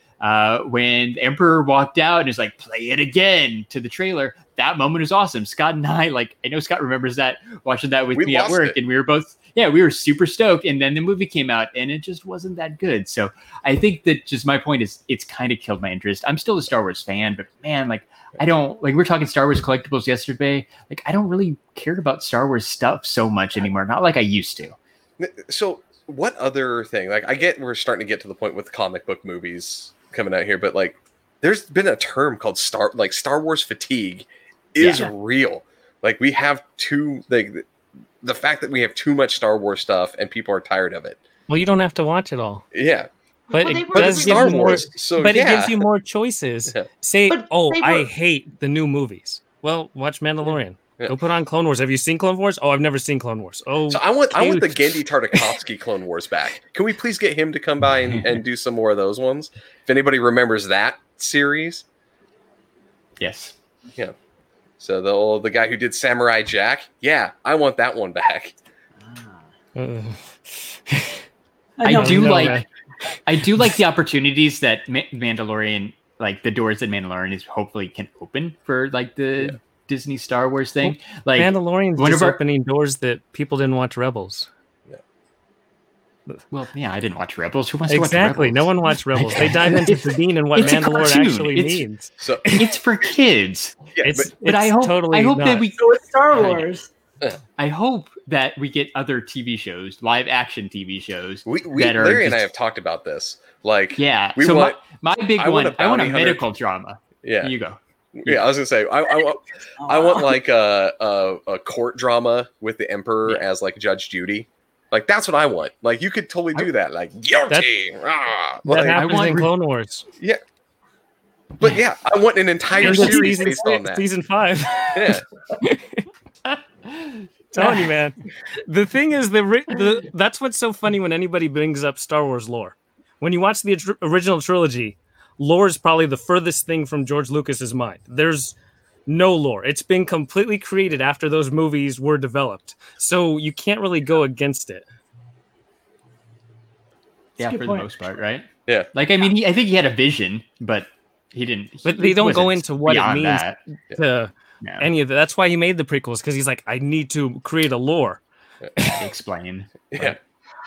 when the Emperor walked out and is like, play it again to the trailer. That moment is awesome. Scott and I, like, I know Scott remembers that, watching that with me at work. And we were both, we were super stoked. And then the movie came out and it just wasn't that good. So I think that just my point is it's kind of killed my interest. I'm still a Star Wars fan, but man, like, I don't like, we're talking Star Wars collectibles yesterday. Like, I don't really care about Star Wars stuff so much anymore. Not like I used to. So what other thing, like I get, we're starting to get to the point with comic book movies coming out here, but like there's been a term called Star Wars fatigue is real. Like we have the fact that we have too much Star Wars stuff and people are tired of it. Well, you don't have to watch it all. Yeah. But well, it does give Star Wars, more, so but yeah. It gives you more choices. Yeah. Say, but I hate the new movies. Well, watch Mandalorian. Yeah. Go put on Clone Wars. Have you seen Clone Wars? Oh, I've never seen Clone Wars. Oh, so I want the Genndy Tartakovsky Clone Wars back. Can we please get him to come by and do some more of those ones? If anybody remembers that series, yes, yeah. So the guy who did Samurai Jack, yeah, I want that one back. I do like the opportunities that Mandalorian, like the doors that Mandalorian is hopefully can open for, like the Disney Star Wars thing. Well, like Mandalorian's just opening doors that people didn't watch Rebels. Yeah. Well, yeah, I didn't watch Rebels. Who wants to watch Rebels? Exactly, no one watched Rebels. They dive into Tatooine and what Mandalorian actually means. So it's for kids. Yeah, but I hope that we go with Star Wars. I hope that we get other TV shows, live action TV shows. Larry and I have talked about this. Like, yeah, we I want a medical drama. Yeah, you go. Yeah, I was gonna say I want like a court drama with the Emperor as like Judge Judy. Like that's what I want. Like you could totally do that. Like guilty. That happens in Clone Wars. Yeah. But yeah, I want an entire series based on that. Season 5. Yeah. Telling you, man. The thing is, that's what's so funny when anybody brings up Star Wars lore. When you watch the original trilogy, lore is probably the furthest thing from George Lucas's mind. There's no lore. It's been completely created after those movies were developed. So you can't really go against it. Yeah, for the most part, right? Yeah. Like, I mean, I think he had a vision, but he didn't. But they don't go into what it means to... No. Any of that. That's why he made the prequels, because he's like, I need to create a lore. Explain. Yeah.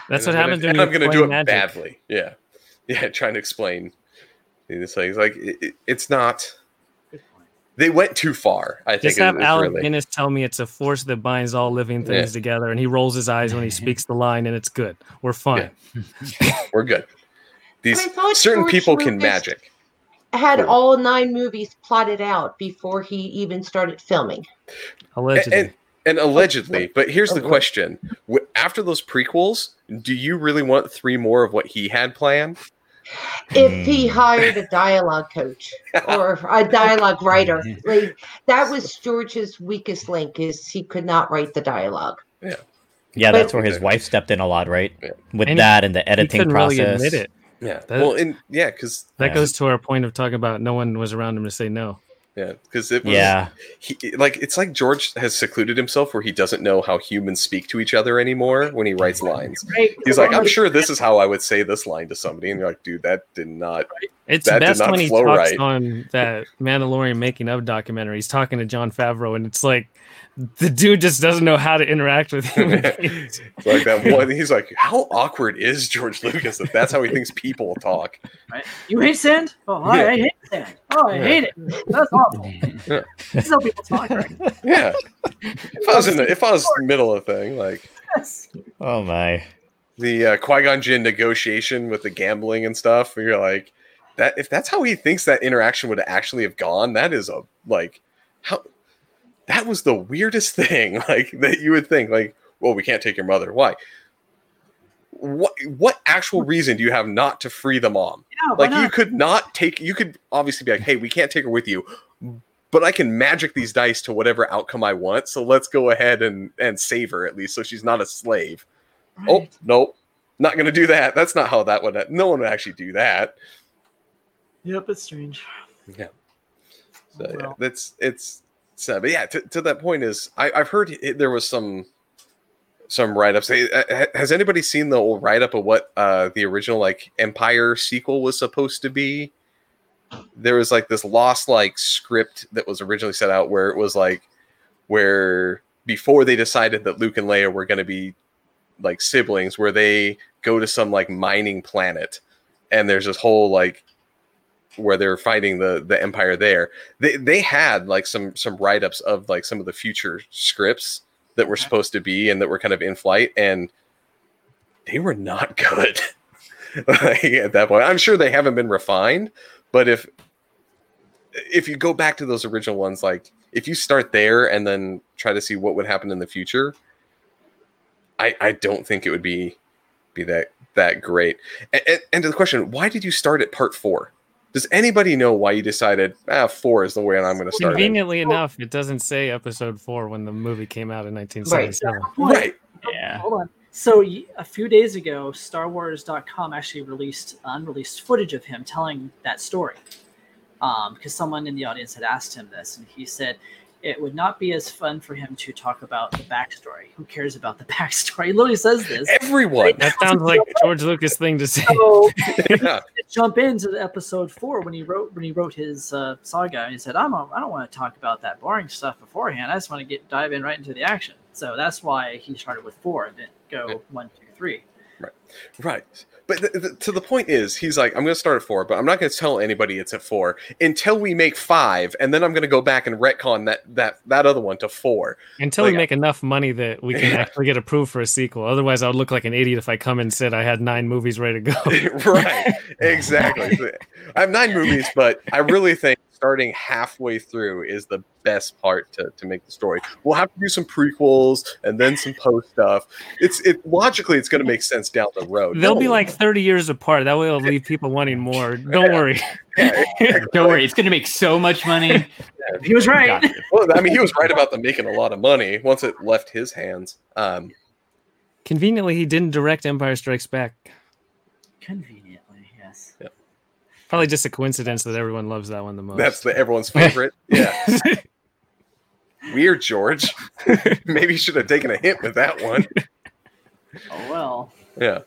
That's what happens when I'm going to do it badly. Yeah. Yeah. Trying to explain. It's like, it's not. They went too far. I think. Just have Alec Guinness tell me it's a force that binds all living things together, and he rolls his eyes when he speaks the line, and it's good. We're fine. Yeah. We're good. These certain people can magic. Had all 9 movies plotted out before he even started filming. Allegedly. And allegedly, but here's the question. After those prequels, do you really want 3 more of what he had planned? If he hired a dialogue coach or a dialogue writer, like, that was George's weakest link, is he could not write the dialogue. Yeah, yeah, that's where his wife stepped in a lot, right? Yeah. With that and the editing process. He couldn't really admit it. Yeah, because that goes to our point of talking about no one was around him to say no. Yeah, because it was it's like George has secluded himself where he doesn't know how humans speak to each other anymore when he writes lines. Right. He's like, I'm sure this is how I would say this line to somebody, and you're like, dude, that did not. It's that best did not when flow he talks right. On that Mandalorian making of documentary. He's talking to Jon Favreau, and it's like the dude just doesn't know how to interact with him. Like that one, he's like, how awkward is George Lucas that that's how he thinks people talk? You hate sand? Oh, I hate sand. Oh, I hate it. That's awful. Yeah. This is how people talk, right? Yeah. If I was in the middle of a thing, like, oh my, the Qui-Gon Jinn negotiation with the gambling and stuff, where you're like, that if that's how he thinks that interaction would actually have gone, that is a like how. That was the weirdest thing, like that you would think, like, well, we can't take your mother. Why? What actual reason do you have not to free the mom? Yeah, like you could obviously be like, hey, we can't take her with you, but I can magic these dice to whatever outcome I want. So let's go ahead and save her at least, so she's not a slave. Right. Oh no, not gonna do that. That's not how that would. No one would actually do that. Yep, it's strange. Yeah. So yeah, it's. So, but yeah, to that point is I've heard there was some write-ups. Has anybody seen the old write-up of what the original like Empire sequel was supposed to be? There was like this lost like script that was originally set out where it was like where before they decided that Luke and Leia were going to be like siblings, where they go to some like mining planet and there's this whole like where they're fighting the Empire there. They had like some write-ups of like some of the future scripts that were supposed to be and that were kind of in flight, and they were not good. Like, at that point, I'm sure they haven't been refined, but if you go back to those original ones, like if you start there and then try to see what would happen in the future, I don't think it would be be that great. And to the question, why did you start at part 4? Does anybody know why you decided 4 is the way I'm going to start? Conveniently enough, it doesn't say episode 4 when the movie came out in 1977. Right. Yeah. Hold on. So a few days ago, StarWars.com actually released unreleased footage of him telling that story, because someone in the audience had asked him this, and he said it would not be as fun for him to talk about the backstory. Who cares about the backstory? He literally says this. Everyone. That sounds like George Lucas thing to say. So, yeah. Jump into episode 4 when he wrote his saga, and he said, I don't want to talk about that boring stuff beforehand. I just want to dive in right into the action. So that's why he started with 4 and didn't go 1, 2, 3. Right. But to the point is, he's like, I'm going to start at 4, but I'm not going to tell anybody it's at 4 until we make 5, and then I'm going to go back and retcon that other one to 4. Until we make enough money that we can actually get approved for a sequel. Otherwise, I would look like an idiot if I come and said I had 9 movies ready to go. Right. Exactly. I have 9 movies, but I really think starting halfway through is the best part to make the story. We'll have to do some prequels and then some post stuff. It logically it's going to make sense down the road. They'll be like 30 years apart. That way it'll leave people wanting more. Don't worry. Yeah. Don't worry. It's going to make so much money. Yeah. He was right. Well, I mean, he was right about them making a lot of money once it left his hands. Conveniently, he didn't direct Empire Strikes Back. Conveniently, yes. Yeah. Probably just a coincidence that everyone loves that one the most. That's everyone's favorite. Yeah. Weird, George. Maybe you should have taken a hint with that one. Oh, well. Yeah.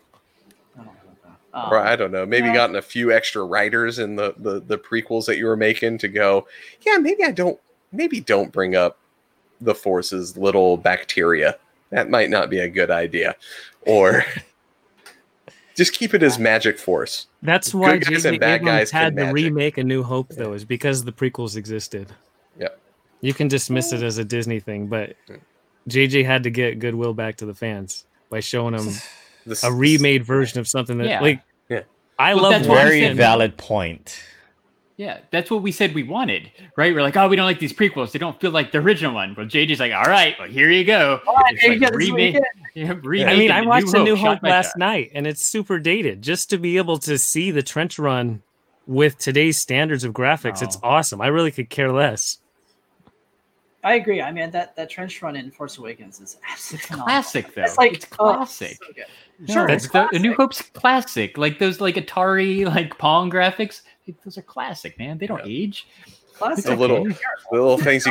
Or I don't know. Maybe gotten a few extra writers in the prequels that you were making to go, yeah, maybe don't bring up the Force's little bacteria. That might not be a good idea. Or... just keep it as magic force. That's why J.J. Abrams had to remake A New Hope, though, is because the prequels existed. Yeah. You can dismiss it as a Disney thing, but J.J. had to get goodwill back to the fans by showing them a remade version of something that... Yeah. That's very valid point. Yeah, that's what we said we wanted, right? We're like, we don't like these prequels. They don't feel like the original one. But JJ's like, all right, well, here you go. I mean, I watched A New Hope last night, and it's super dated. Just to be able to see the trench run with today's standards of graphics, It's awesome. I really could care less. I agree. I mean, that trench run in Force Awakens is absolutely classic, though. It's classic. Oh, it's so sure, that's classic. A New Hope's classic. Like those, like Atari, like Pong graphics. Those are classic, man. They don't age. Classic. The little things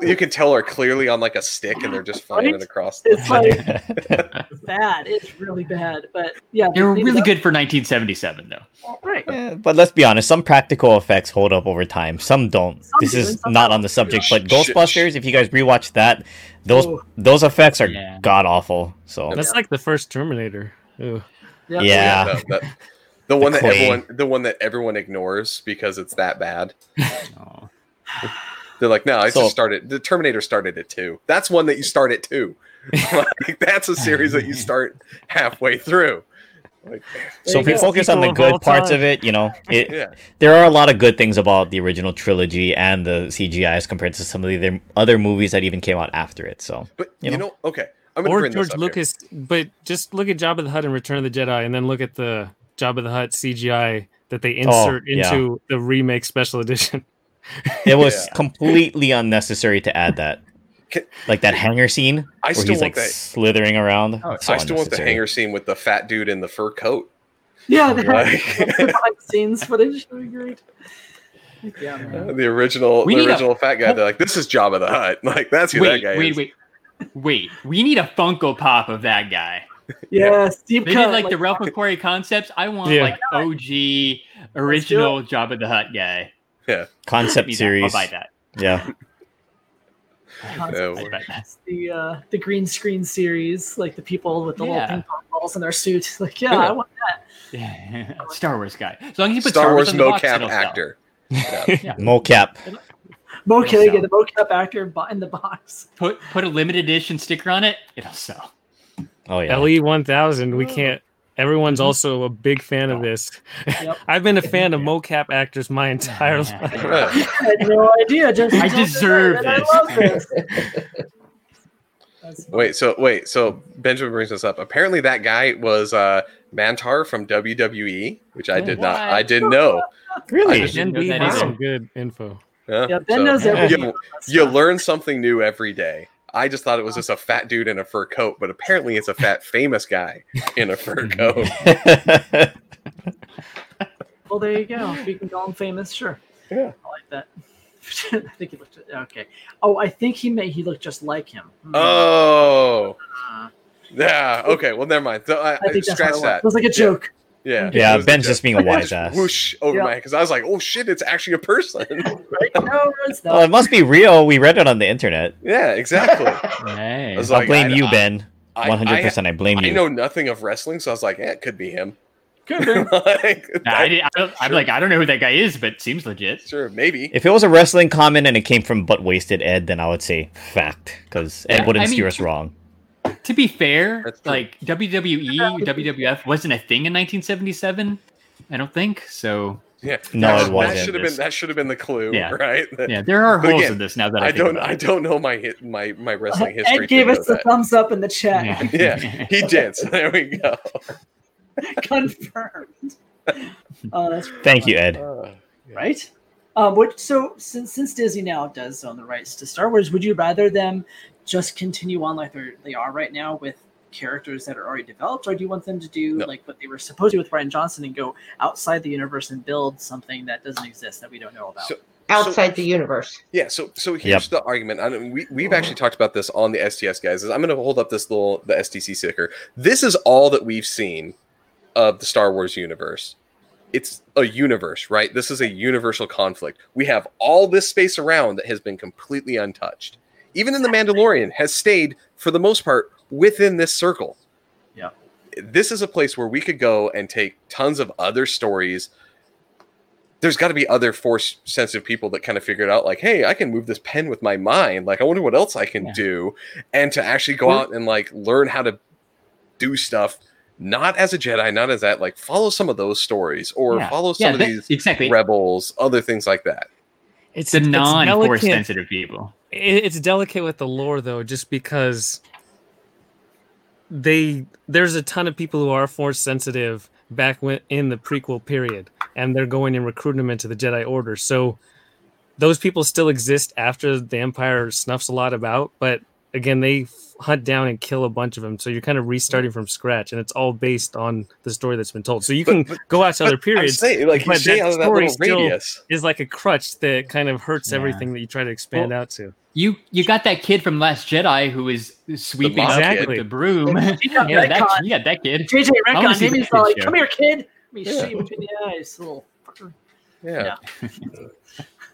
you can tell are clearly on like a stick, and they're just flying it across. It's bad. It's really bad. But yeah, they were really good for 1977, though. All right. Yeah, but let's be honest. Some practical effects hold up over time. Some don't. This is not on the subject, but Ghostbusters. If you guys rewatch that, those effects are god awful. So that's like the first Terminator. Ooh. Yeah. The one that everyone ignores because it's that bad. Oh. They're like, no, the Terminator started at 2. That's one that you start at 2. Like, that's a series that you start halfway through. Like, so if we focus on the good parts of it, there are a lot of good things about the original trilogy and the CGI as compared to some of the other movies that even came out after it. So, but okay, I'm gonna bring George Lucas, here. But just look at Jabba the Hutt and Return of the Jedi, and then look at the Jabba the Hutt CGI that they insert into the remake special edition. It was completely unnecessary to add that. Like that hangar scene where he's like slithering around. Oh, so I still want the hangar scene with the fat dude in the fur coat. Yeah, the scenes footage would be great. Yeah, man. The original fat guy. They're like, this is Jabba the Hutt. Like, that's who that guy is. Wait. We need a Funko Pop of that guy. Yeah, Steve. They did like the Ralph McQuarrie concepts. I want like OG original Jabba the Hutt guy. Yeah, concept series. I'll buy that. Yeah. The green screen series, like the people with the little ping pong balls in their suits. Like, I want that. Yeah. Star Wars guy. As long as you put Star Wars mocap actor. Yeah. Mocap. Mocap. Get the mocap actor in the box. Put a limited edition sticker on it. It'll sell. Oh yeah, LE1000. We can't. Everyone's also a big fan of this. Yep. I've been a fan of mocap actors my entire life. I had no idea. I deserve this. I love this. Wait, so Benjamin brings us up. Apparently that guy was Mantar from WWE, which I didn't know. Really? That's some good info. Yeah, Ben knows everything. You learn something new every day. I just thought it was just a fat dude in a fur coat, but apparently it's a fat famous guy in a fur coat. Well, there you go. If you can call him famous, sure. Yeah. I like that. I think he looked okay. Oh, I think he looked just like him. Oh. Yeah. Okay. Well, never mind. So I think scratch that's that. It was like a joke. Yeah. Yeah. Ben's just being a wise ass. Whoosh over my head because I was like, oh shit, it's actually a person. Right? No, it's not. Well, it must be real. We read it on the internet. Yeah. Exactly. Hey. I like, blame you, Ben. 100%. I blame you. I know nothing of wrestling, so I was like, it could be him. I don't know who that guy is, but it seems legit. Sure, maybe. If it was a wrestling comment and it came from butt wasted Ed, then I would say fact, because Ed wouldn't steer us wrong. To be fair, like WWE, WWF wasn't a thing in 1977. I don't think so. Yeah, no, it wasn't. That should have been the clue, right? Yeah, there are holes in this now that I don't know my wrestling history. Ed gave us the thumbs up in the chat. Yeah, he did. So there we go. Confirmed. Oh, that's thank you, Ed. Right? Since Disney now does own the rights to Star Wars, would you rather them just continue on like they are right now with characters that are already developed, or do you want them to do like what they were supposed to with Rian Johnson and go outside the universe and build something that doesn't exist that we don't know about? Outside the universe. Yeah, so here's the argument. I mean, we've actually talked about this on the STS Guys. I'm going to hold up this little the STC sticker. This is all that we've seen of the Star Wars universe. It's a universe, right? This is a universal conflict. We have all this space around that has been completely untouched. Even in The Mandalorian has stayed, for the most part, within this circle. Yeah. This is a place where we could go and take tons of other stories. There's got to be other Force-sensitive people that kind of figured out, like, hey, I can move this pen with my mind. Like, I wonder what else I can do. And to actually go out and, like, learn how to do stuff, not as a Jedi, not as that. Like, follow some of those stories or follow some of these rebels, other things like that. It's the non-Force-sensitive people. It's delicate with the lore, though, just because there's a ton of people who are Force-sensitive back when in the prequel period. And they're going and recruiting them into the Jedi Order. So those people still exist after the Empire snuffs a lot about. But again, they hunt down and kill a bunch of them. So you're kind of restarting from scratch. And it's all based on the story that's been told. So you can go out to other periods. Saying, like, but that story still is like a crutch that kind of hurts everything that you try to expand out to. You got that kid from Last Jedi who is sweeping up with the broom. Yeah, that kid. JJ Redcon, Jamie's like, come here, kid. Let me see between the eyes, little fucker. Yeah.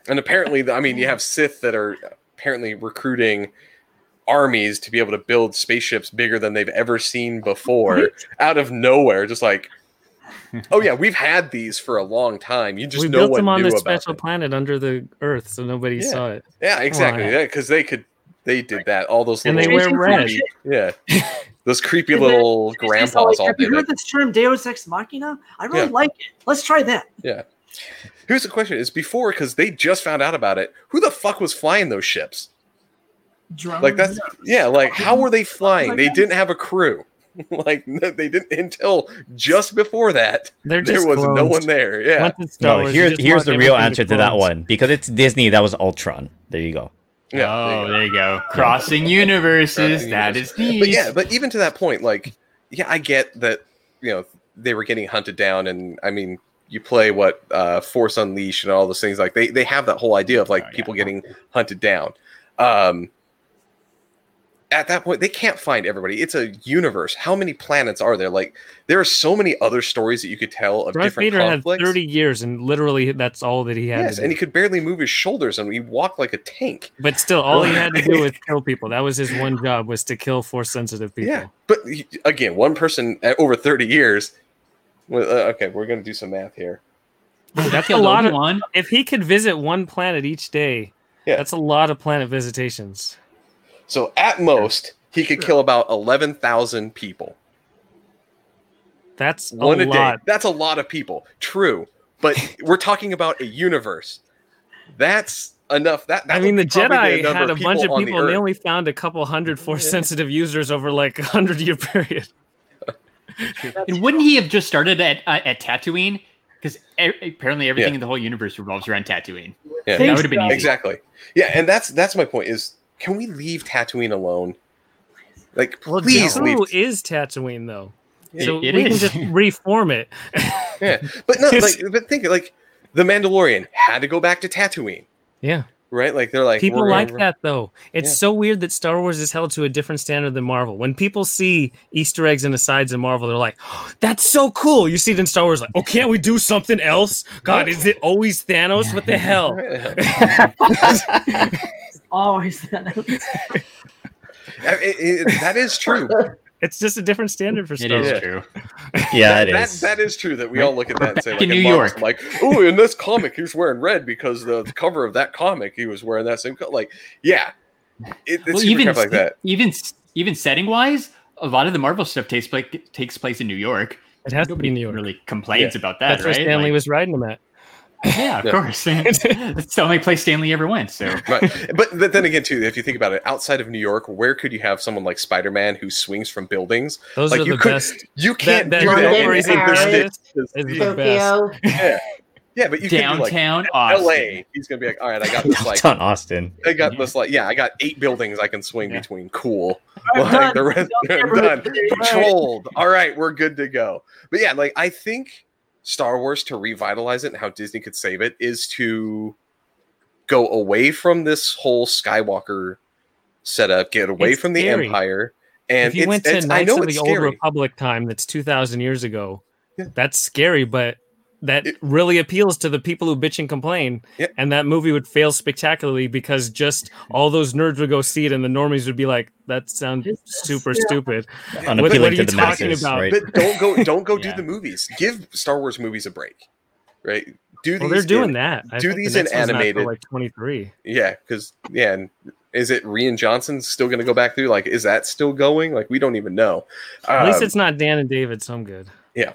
And apparently, I mean, you have Sith that are apparently recruiting armies to be able to build spaceships bigger than they've ever seen before out of nowhere. Just like, oh yeah, we've had these for a long time. You just we built them on this special planet under the Earth, so nobody saw it. Yeah, exactly. Because they did that. All those and they wear red. Yeah. Those creepy little grandpas all day. Have you heard this term Deus Ex Machina? I really like it. Let's try that. Yeah. Here's the question. Is before, because they just found out about it, who the fuck was flying those ships? Drones. Like that's like how were they flying? They didn't have a crew. Like they didn't until just before that. There was no one there. Yeah. No, here's the real answer to that one. Because it's Disney, that was Ultron. There you go. Yeah, there you go. Crossing universes. That is neat. But even to that point, like, I get that, they were getting hunted down. And I mean, you play what Force Unleashed and all those things. Like, they have that whole idea of, like, people getting hunted down. At that point, they can't find everybody. It's a universe. How many planets are there? Like, there are so many other stories that you could tell of different conflicts. Had 30 years, and literally that's all that he had. Yes, and he could barely move his shoulders, and he walked like a tank. But still, all he had to do was kill people. That was his one job, was to kill Force-sensitive people. Yeah, but again, one person over 30 years. Okay, we're going to do some math here. That's a lot of one. If he could visit one planet each day, that's a lot of planet visitations. So at most, he could kill about 11,000 people. That's one a lot. Day. That's a lot of people. True. But we're talking about a universe. That's enough. That I mean, the Jedi had a bunch of people, and they only found a couple hundred Force-sensitive users over like a 100-year period. And wouldn't he have just started at Tatooine? Because apparently everything in the whole universe revolves around Tatooine. Yeah. That would have been easy. Exactly. Yeah, and that's my point is, can we leave Tatooine alone? Like, please leave. Who is Tatooine, though? Yeah. So we can just reform it. Yeah, but no, like, but think like the Mandalorian had to go back to Tatooine. Yeah. Right? Like they're like people like that though. It's so weird that Star Wars is held to a different standard than Marvel. When people see Easter eggs and asides in Marvel, they're like, oh, that's so cool. You see it in Star Wars like, oh, can't we do something else? God, is it always Thanos? What the hell? It's always Thanos. That is true. It's just a different standard for Star Wars. It is true. Yeah, it is. That is true that we all look at that and say, like, in New York, like, oh, in this comic, he was wearing red because the cover of that comic, he was wearing that same color. Like, yeah, it's even kind of like that. Even setting wise, a lot of the Marvel stuff takes place in New York. It has Nobody to be in New York. Really complains about that. That's right? Where Stanley was riding him at. Yeah, of course. That's the only place Stanley ever went. So, right. But then again, too, if you think about it, outside of New York, where could you have someone like Spider-Man who swings from buildings? Those like, are the best. You can't do that. Tokyo. Yeah, but you downtown can do like Austin. LA. He's gonna be like, all right, I got this like downtown Austin. I got this like, I got 8 buildings I can swing between. Cool. Like, the rest are done. Controlled. All right, we're good to go. But yeah, like I think Star Wars to revitalize it and how Disney could save it is to go away from this whole Skywalker setup, get away it's from scary. The Empire. And if you went to Knights of the Old Republic time, that's 2,000 years ago. Yeah. That's scary, but that really appeals to the people who bitch and complain. Yeah. And that movie would fail spectacularly because just all those nerds would go see it and the normies would be like, that sounds super stupid. What are you talking about? Right? But don't go do the movies. Give Star Wars movies a break. Right? They're doing that. Do these in animated. For like 23. Yeah, because and is it Rian Johnson still going to go back through? Like, is that still going? Like, we don't even know. At least it's not Dan and David, so I'm good. Yeah,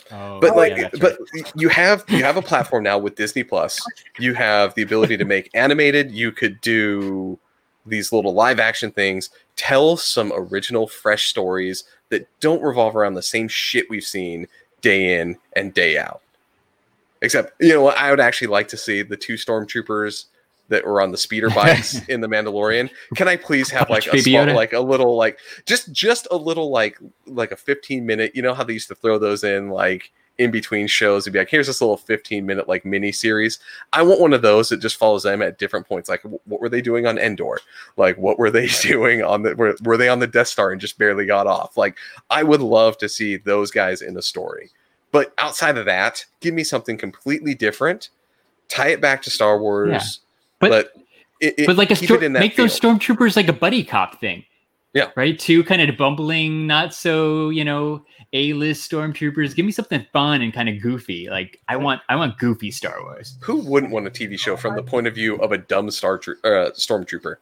you have a platform now with Disney Plus. You have the ability to make animated. You could do these little live action things. Tell some original, fresh stories that don't revolve around the same shit we've seen day in and day out. Except, you know what? I would actually like to see the 2 stormtroopers that were on the speeder bikes in The Mandalorian. Can I please have like a small, like a little, like just a little, like a 15-minute, you know how they used to throw those in, like in between shows and be like, here's this little 15-minute, like mini series. I want one of those that just follows them at different points. Like what were they doing on Endor? Like what were they doing on the, were they on the Death Star and just barely got off? Like I would love to see those guys in a story, but outside of that, give me something completely different. Tie it back to Star Wars. Yeah. But like a make those stormtroopers like a buddy cop thing, right? 2 kind of bumbling, not so A-list stormtroopers. Give me something fun and kind of goofy. Like I want goofy Star Wars. Who wouldn't want a TV show from the point of view of a dumb stormtrooper,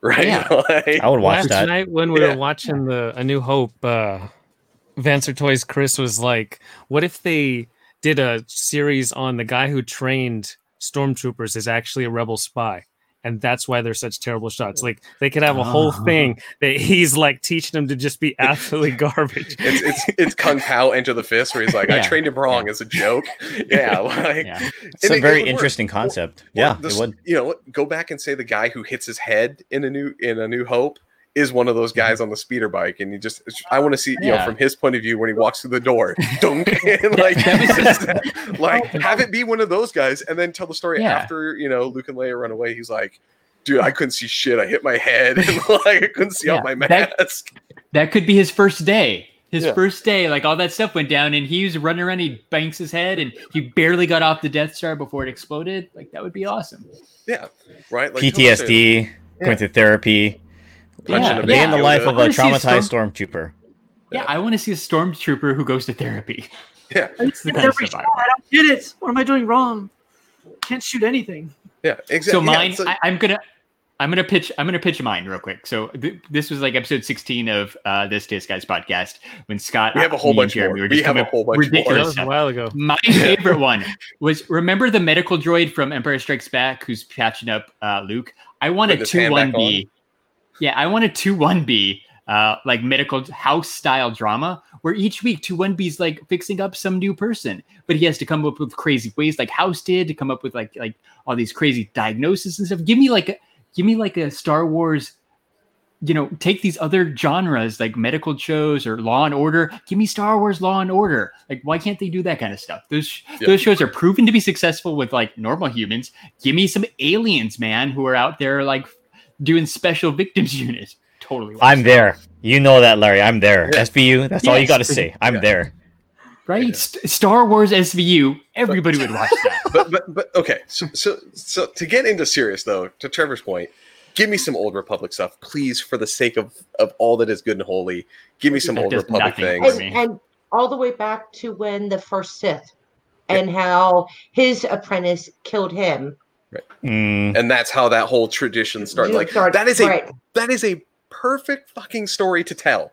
right? Yeah. Like, I would watch that. Tonight when we were watching the A New Hope, Vancer Toys Chris was like, "What if they did a series on the guy who trained stormtroopers is actually a rebel spy and that's why they're such terrible shots?" Like they could have a whole thing that he's like teaching them to just be absolutely garbage. It's Kung Pao Enter the Fist where he's like, I trained him wrong as a joke. It's a very interesting concept. Go back and say the guy who hits his head in A New Hope is one of those guys on the speeder bike, and I want to see from his point of view when he walks through the door. Dunk, and have it be one of those guys, and then tell the story after Luke and Leia run away. He's like, dude, I couldn't see shit. I hit my head, and I couldn't see out my mask. That could be his first day. Like all that stuff went down, and he was running around. He bangs his head, and he barely got off the Death Star before it exploded. Like that would be awesome. Yeah, right. Like, PTSD, going through therapy. In the life of a traumatized stormtrooper. Yeah, I want to see a stormtrooper who goes to therapy. Yeah, I don't get it. What am I doing wrong? Can't shoot anything. Yeah, exactly. So mine, yeah, so... I, I'm gonna, I'm gonna pitch mine real quick. So this was like episode 16 of the STS Guys podcast when Scott. We have a whole bunch more. We have a whole bunch more. That was a while ago. My favorite one was, remember the medical droid from Empire Strikes Back who's patching up Luke? I want a 2-1-B. Yeah, I want a 2-1-B. Like medical house style drama where each week 2-1-B's like fixing up some new person, but he has to come up with crazy ways like House did to come up with like all these crazy diagnoses and stuff. Give me like a Star Wars, take these other genres like medical shows or Law and Order. Give me Star Wars Law and Order. Like, why can't they do that kind of stuff? Those shows are proven to be successful with like normal humans. Give me some aliens, man, who are out there like doing special victims units. Totally. I'm there. You know that, Larry. I'm there. Yeah. SVU, that's all you got to say. I'm there. Right? Yeah. Star Wars SVU, everybody would watch that. But okay. So to get into serious, though, to Trevor's point, give me some Old Republic stuff, please, for the sake of all that is good and holy. Give me some Old Republic things. And all the way back to when the first Sith and how his apprentice killed him. Right. Mm. And that's how that whole tradition started. Like, that is a perfect fucking story to tell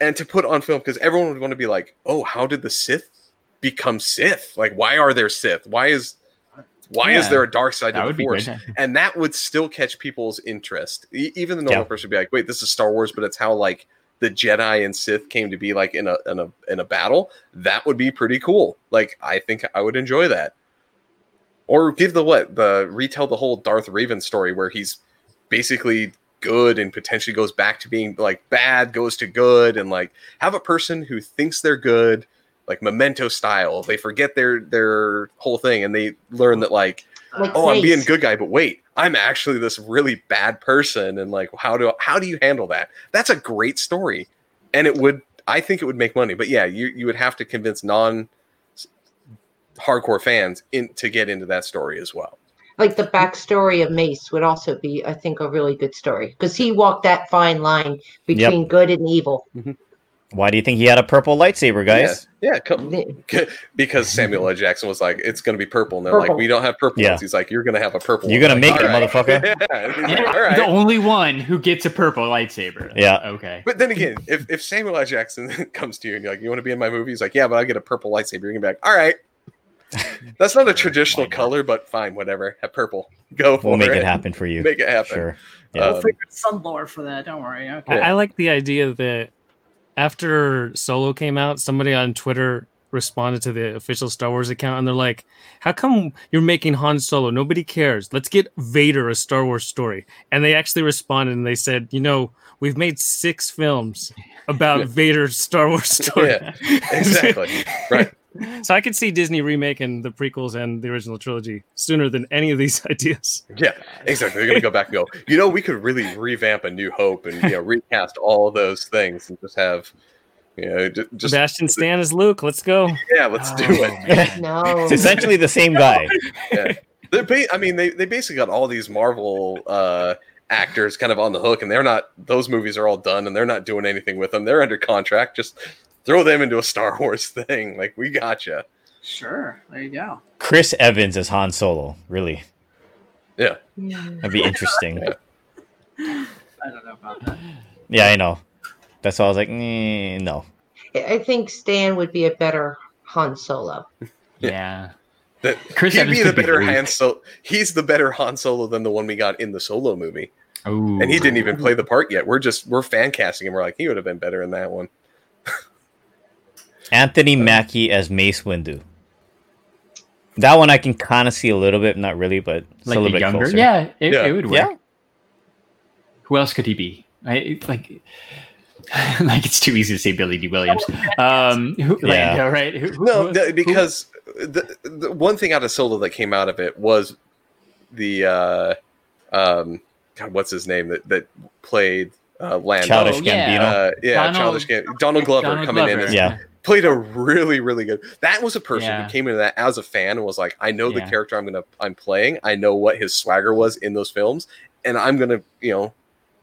and to put on film, because everyone would want to be like, oh, how did the Sith become Sith? Like, why are there Sith? Why is there a dark side to the Force? And that would still catch people's interest. Even the normal person would be like, wait, this is Star Wars, but it's how like the Jedi and Sith came to be like in a battle. That would be pretty cool. Like, I think I would enjoy that. Or give retell the whole Darth Revan story where he's basically good and potentially goes back to being like bad, goes to good, and like have a person who thinks they're good, like Memento style. They forget their whole thing and they learn that I'm being a good guy, but wait, I'm actually this really bad person. And like, how do you handle that? That's a great story, and I think it would make money. But yeah, you would have to convince non-hardcore fans to get into that story as well. Like the backstory of Mace would also be, I think, a really good story, because he walked that fine line between good and evil. Mm-hmm. Why do you think he had a purple lightsaber, guys? Yeah, because Samuel L. Jackson was like, "It's going to be purple," and they're like, "We don't have purple ones." He's like, "You're going to have a purple. You're going to make it, motherfucker." Like, all right. The only one who gets a purple lightsaber. Yeah, okay. But then again, if Samuel L. Jackson comes to you and you're like, "You want to be in my movie?" He's like, "Yeah, but I get a purple lightsaber." You're gonna be like, "All right." That's not a traditional color, but fine, whatever. Have purple. Go for it. We'll make it happen for you. Make it happen. Sure. Yeah. We'll figure some lore for that. Don't worry. Okay. I like the idea that after Solo came out, somebody on Twitter responded to the official Star Wars account, and they're like, "How come you're making Han Solo? Nobody cares. Let's get Vader a Star Wars story." And they actually responded and they said, "We've made 6 films about Vader's Star Wars story." Yeah, exactly. Right. So I could see Disney remaking the prequels and the original trilogy sooner than any of these ideas. Yeah, exactly. They're going to go back and go, we could really revamp A New Hope and recast all those things and just have, just Sebastian Stan as Luke. Let's go. Yeah, let's do it. No, it's essentially the same guy. Yeah. They basically got all these Marvel actors kind of on the hook, and those movies are all done, and they're not doing anything with them. They're under contract. Just throw them into a Star Wars thing. Like, we gotcha. Sure. There you go. Chris Evans as Han Solo. Really? Yeah. That'd be interesting. Yeah. I don't know about that. Yeah, I know. That's why I was like, no. I think Stan would be a better Han Solo. Yeah. He's the better Han Solo than the one we got in the Solo movie. Ooh. And he didn't even play the part yet. We're fan casting him. We're like, he would have been better in that one. Anthony Mackie as Mace Windu. That one I can kind of see a little bit, not really, but it's like a little bit younger. Closer. Yeah, it would work. Yeah. Who else could he be? Like it's too easy to say Billy D. Williams. Lando, right? The one thing out of Solo that came out of it was the what's his name that played Lando? Childish Gambino. Donald Glover coming in as played a really, really good. That was a person who came into that as a fan and was like, I know the character I'm playing. I know what his swagger was in those films, and I'm gonna,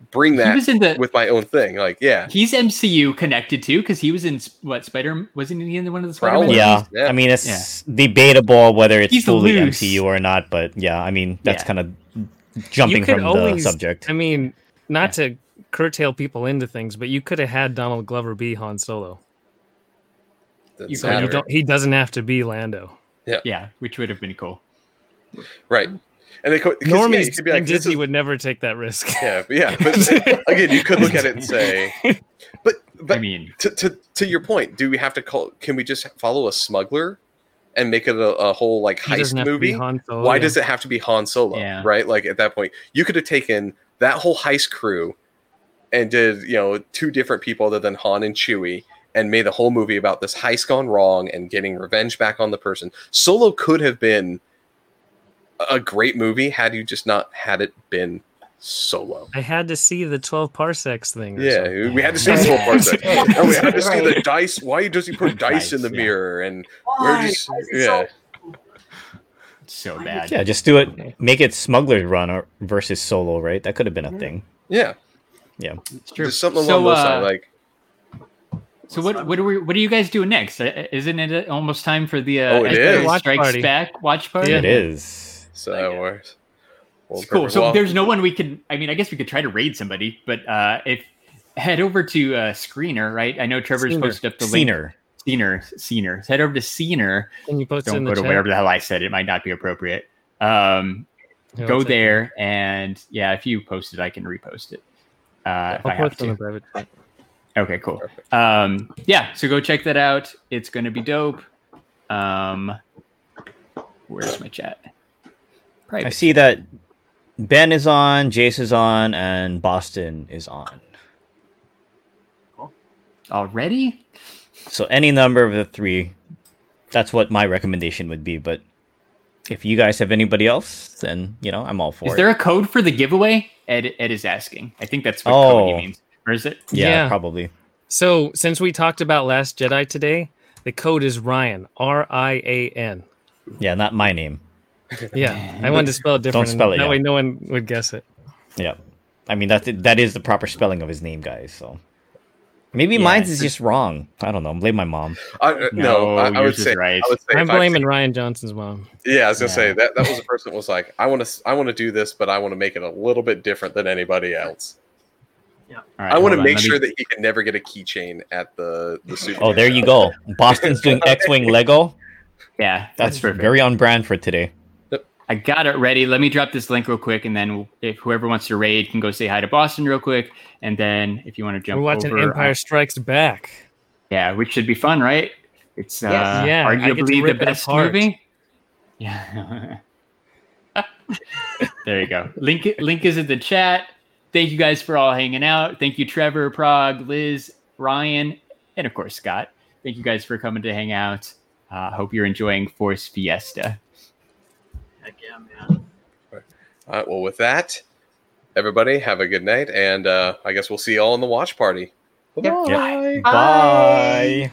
bring that with my own thing. Like, yeah, he's MCU connected too, because he was in Spider-Man. Wasn't he in one of the Spider-Man? Yeah, I mean, it's debatable whether it's fully MCU or not, but yeah, I mean, that's kind of jumping from the subject. I mean, not to curtail people into things, but you could have had Donald Glover be Han Solo. He doesn't have to be Lando. Yeah, which would have been cool. Right. And they normies could be like, Disney would never take that risk. But again, you could look at it and say, but I mean, to your point, do we have to can we just follow a smuggler and make it a whole like heist movie? Why does it have to be Han Solo? Yeah. Right? Like at that point, you could have taken that whole heist crew and did, you know, two different people other than Han and Chewie, and made the whole movie about this heist gone wrong and getting revenge back on the person. Solo could have been a great movie had you just not had it been Solo. I had to see the 12 parsecs thing. We had to see the 12 parsecs. And we had to see the dice. Why does he put dice in the mirror? And so bad. Yeah, just do it. Make it Smuggler's Run or versus Solo, right? That could have been a thing. Yeah. It's true. Just something along those lines, like. So what do you guys do next? Isn't it almost time for the watch party? Yeah, it is. So that works. It's cool. So there's no one we can. I mean, I guess we could try to raid somebody, but if head over to Screener, right? I know Trevor's posted up the link. Scener. Head over to Scener. Can you post to wherever the hell I said. It might not be appropriate. Go there and if you post it, I can repost it. If I have to. Okay, cool. So go check that out. It's going to be dope. Where's my chat? Private. I see that Ben is on, Jace is on, and Boston is on. Cool. Already? So any number of the three, that's what my recommendation would be. But if you guys have anybody else, then, you know, I'm all for it. Is there a code for the giveaway? Ed is asking. I think that's what code he means. Or is it? Yeah, probably. So since we talked about Last Jedi today, the code is Ryan, R-I-A-N. Yeah, not my name. Yeah, I wanted to spell it different. Don't spell it. That way no one would guess it. Yeah. I mean, that is the proper spelling of his name, guys. So maybe mine's is just wrong. I don't know. Blame my mom. I would say right. I'm blaming Ryan Johnson's mom. Yeah, I was going to say, that was the person that was like, I want to do this, but I want to make it a little bit different than anybody else. Yeah. Right, I want to make sure that he can never get a keychain at the Super Bowl. There you go. Boston's doing X-Wing Lego. Yeah, that's very on brand for today. I got it ready. Let me drop this link real quick, and then if whoever wants to raid can go say hi to Boston real quick, and then if you want to jump over. We're watching Empire Strikes Back. Yeah, which should be fun, right? It's arguably the best movie. Yeah. There you go. Link is in the chat. Thank you guys for all hanging out. Thank you, Trevor, Prague, Liz, Ryan, and of course, Scott. Thank you guys for coming to hang out. Hope you're enjoying Force Fiesta. Heck yeah, man. All right. Well, with that, everybody have a good night. And I guess we'll see you all in the watch party. Bye-bye. Yeah. Bye.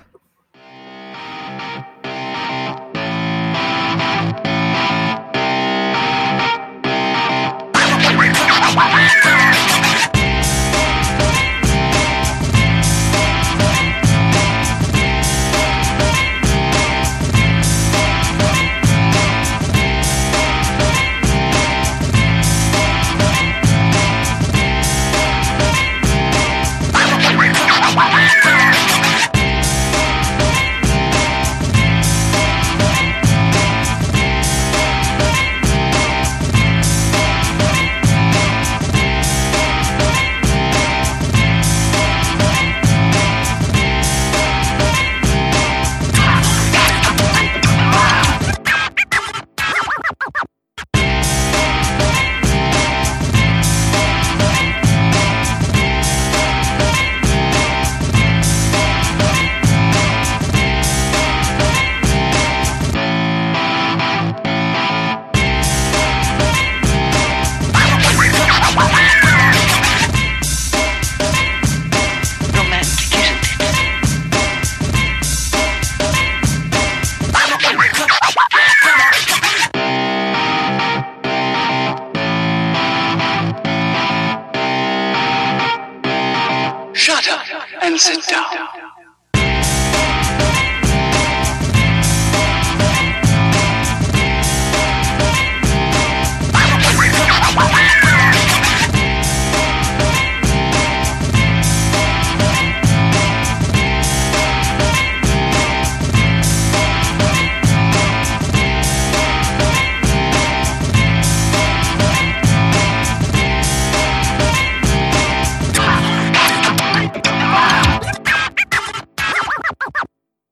Sit down.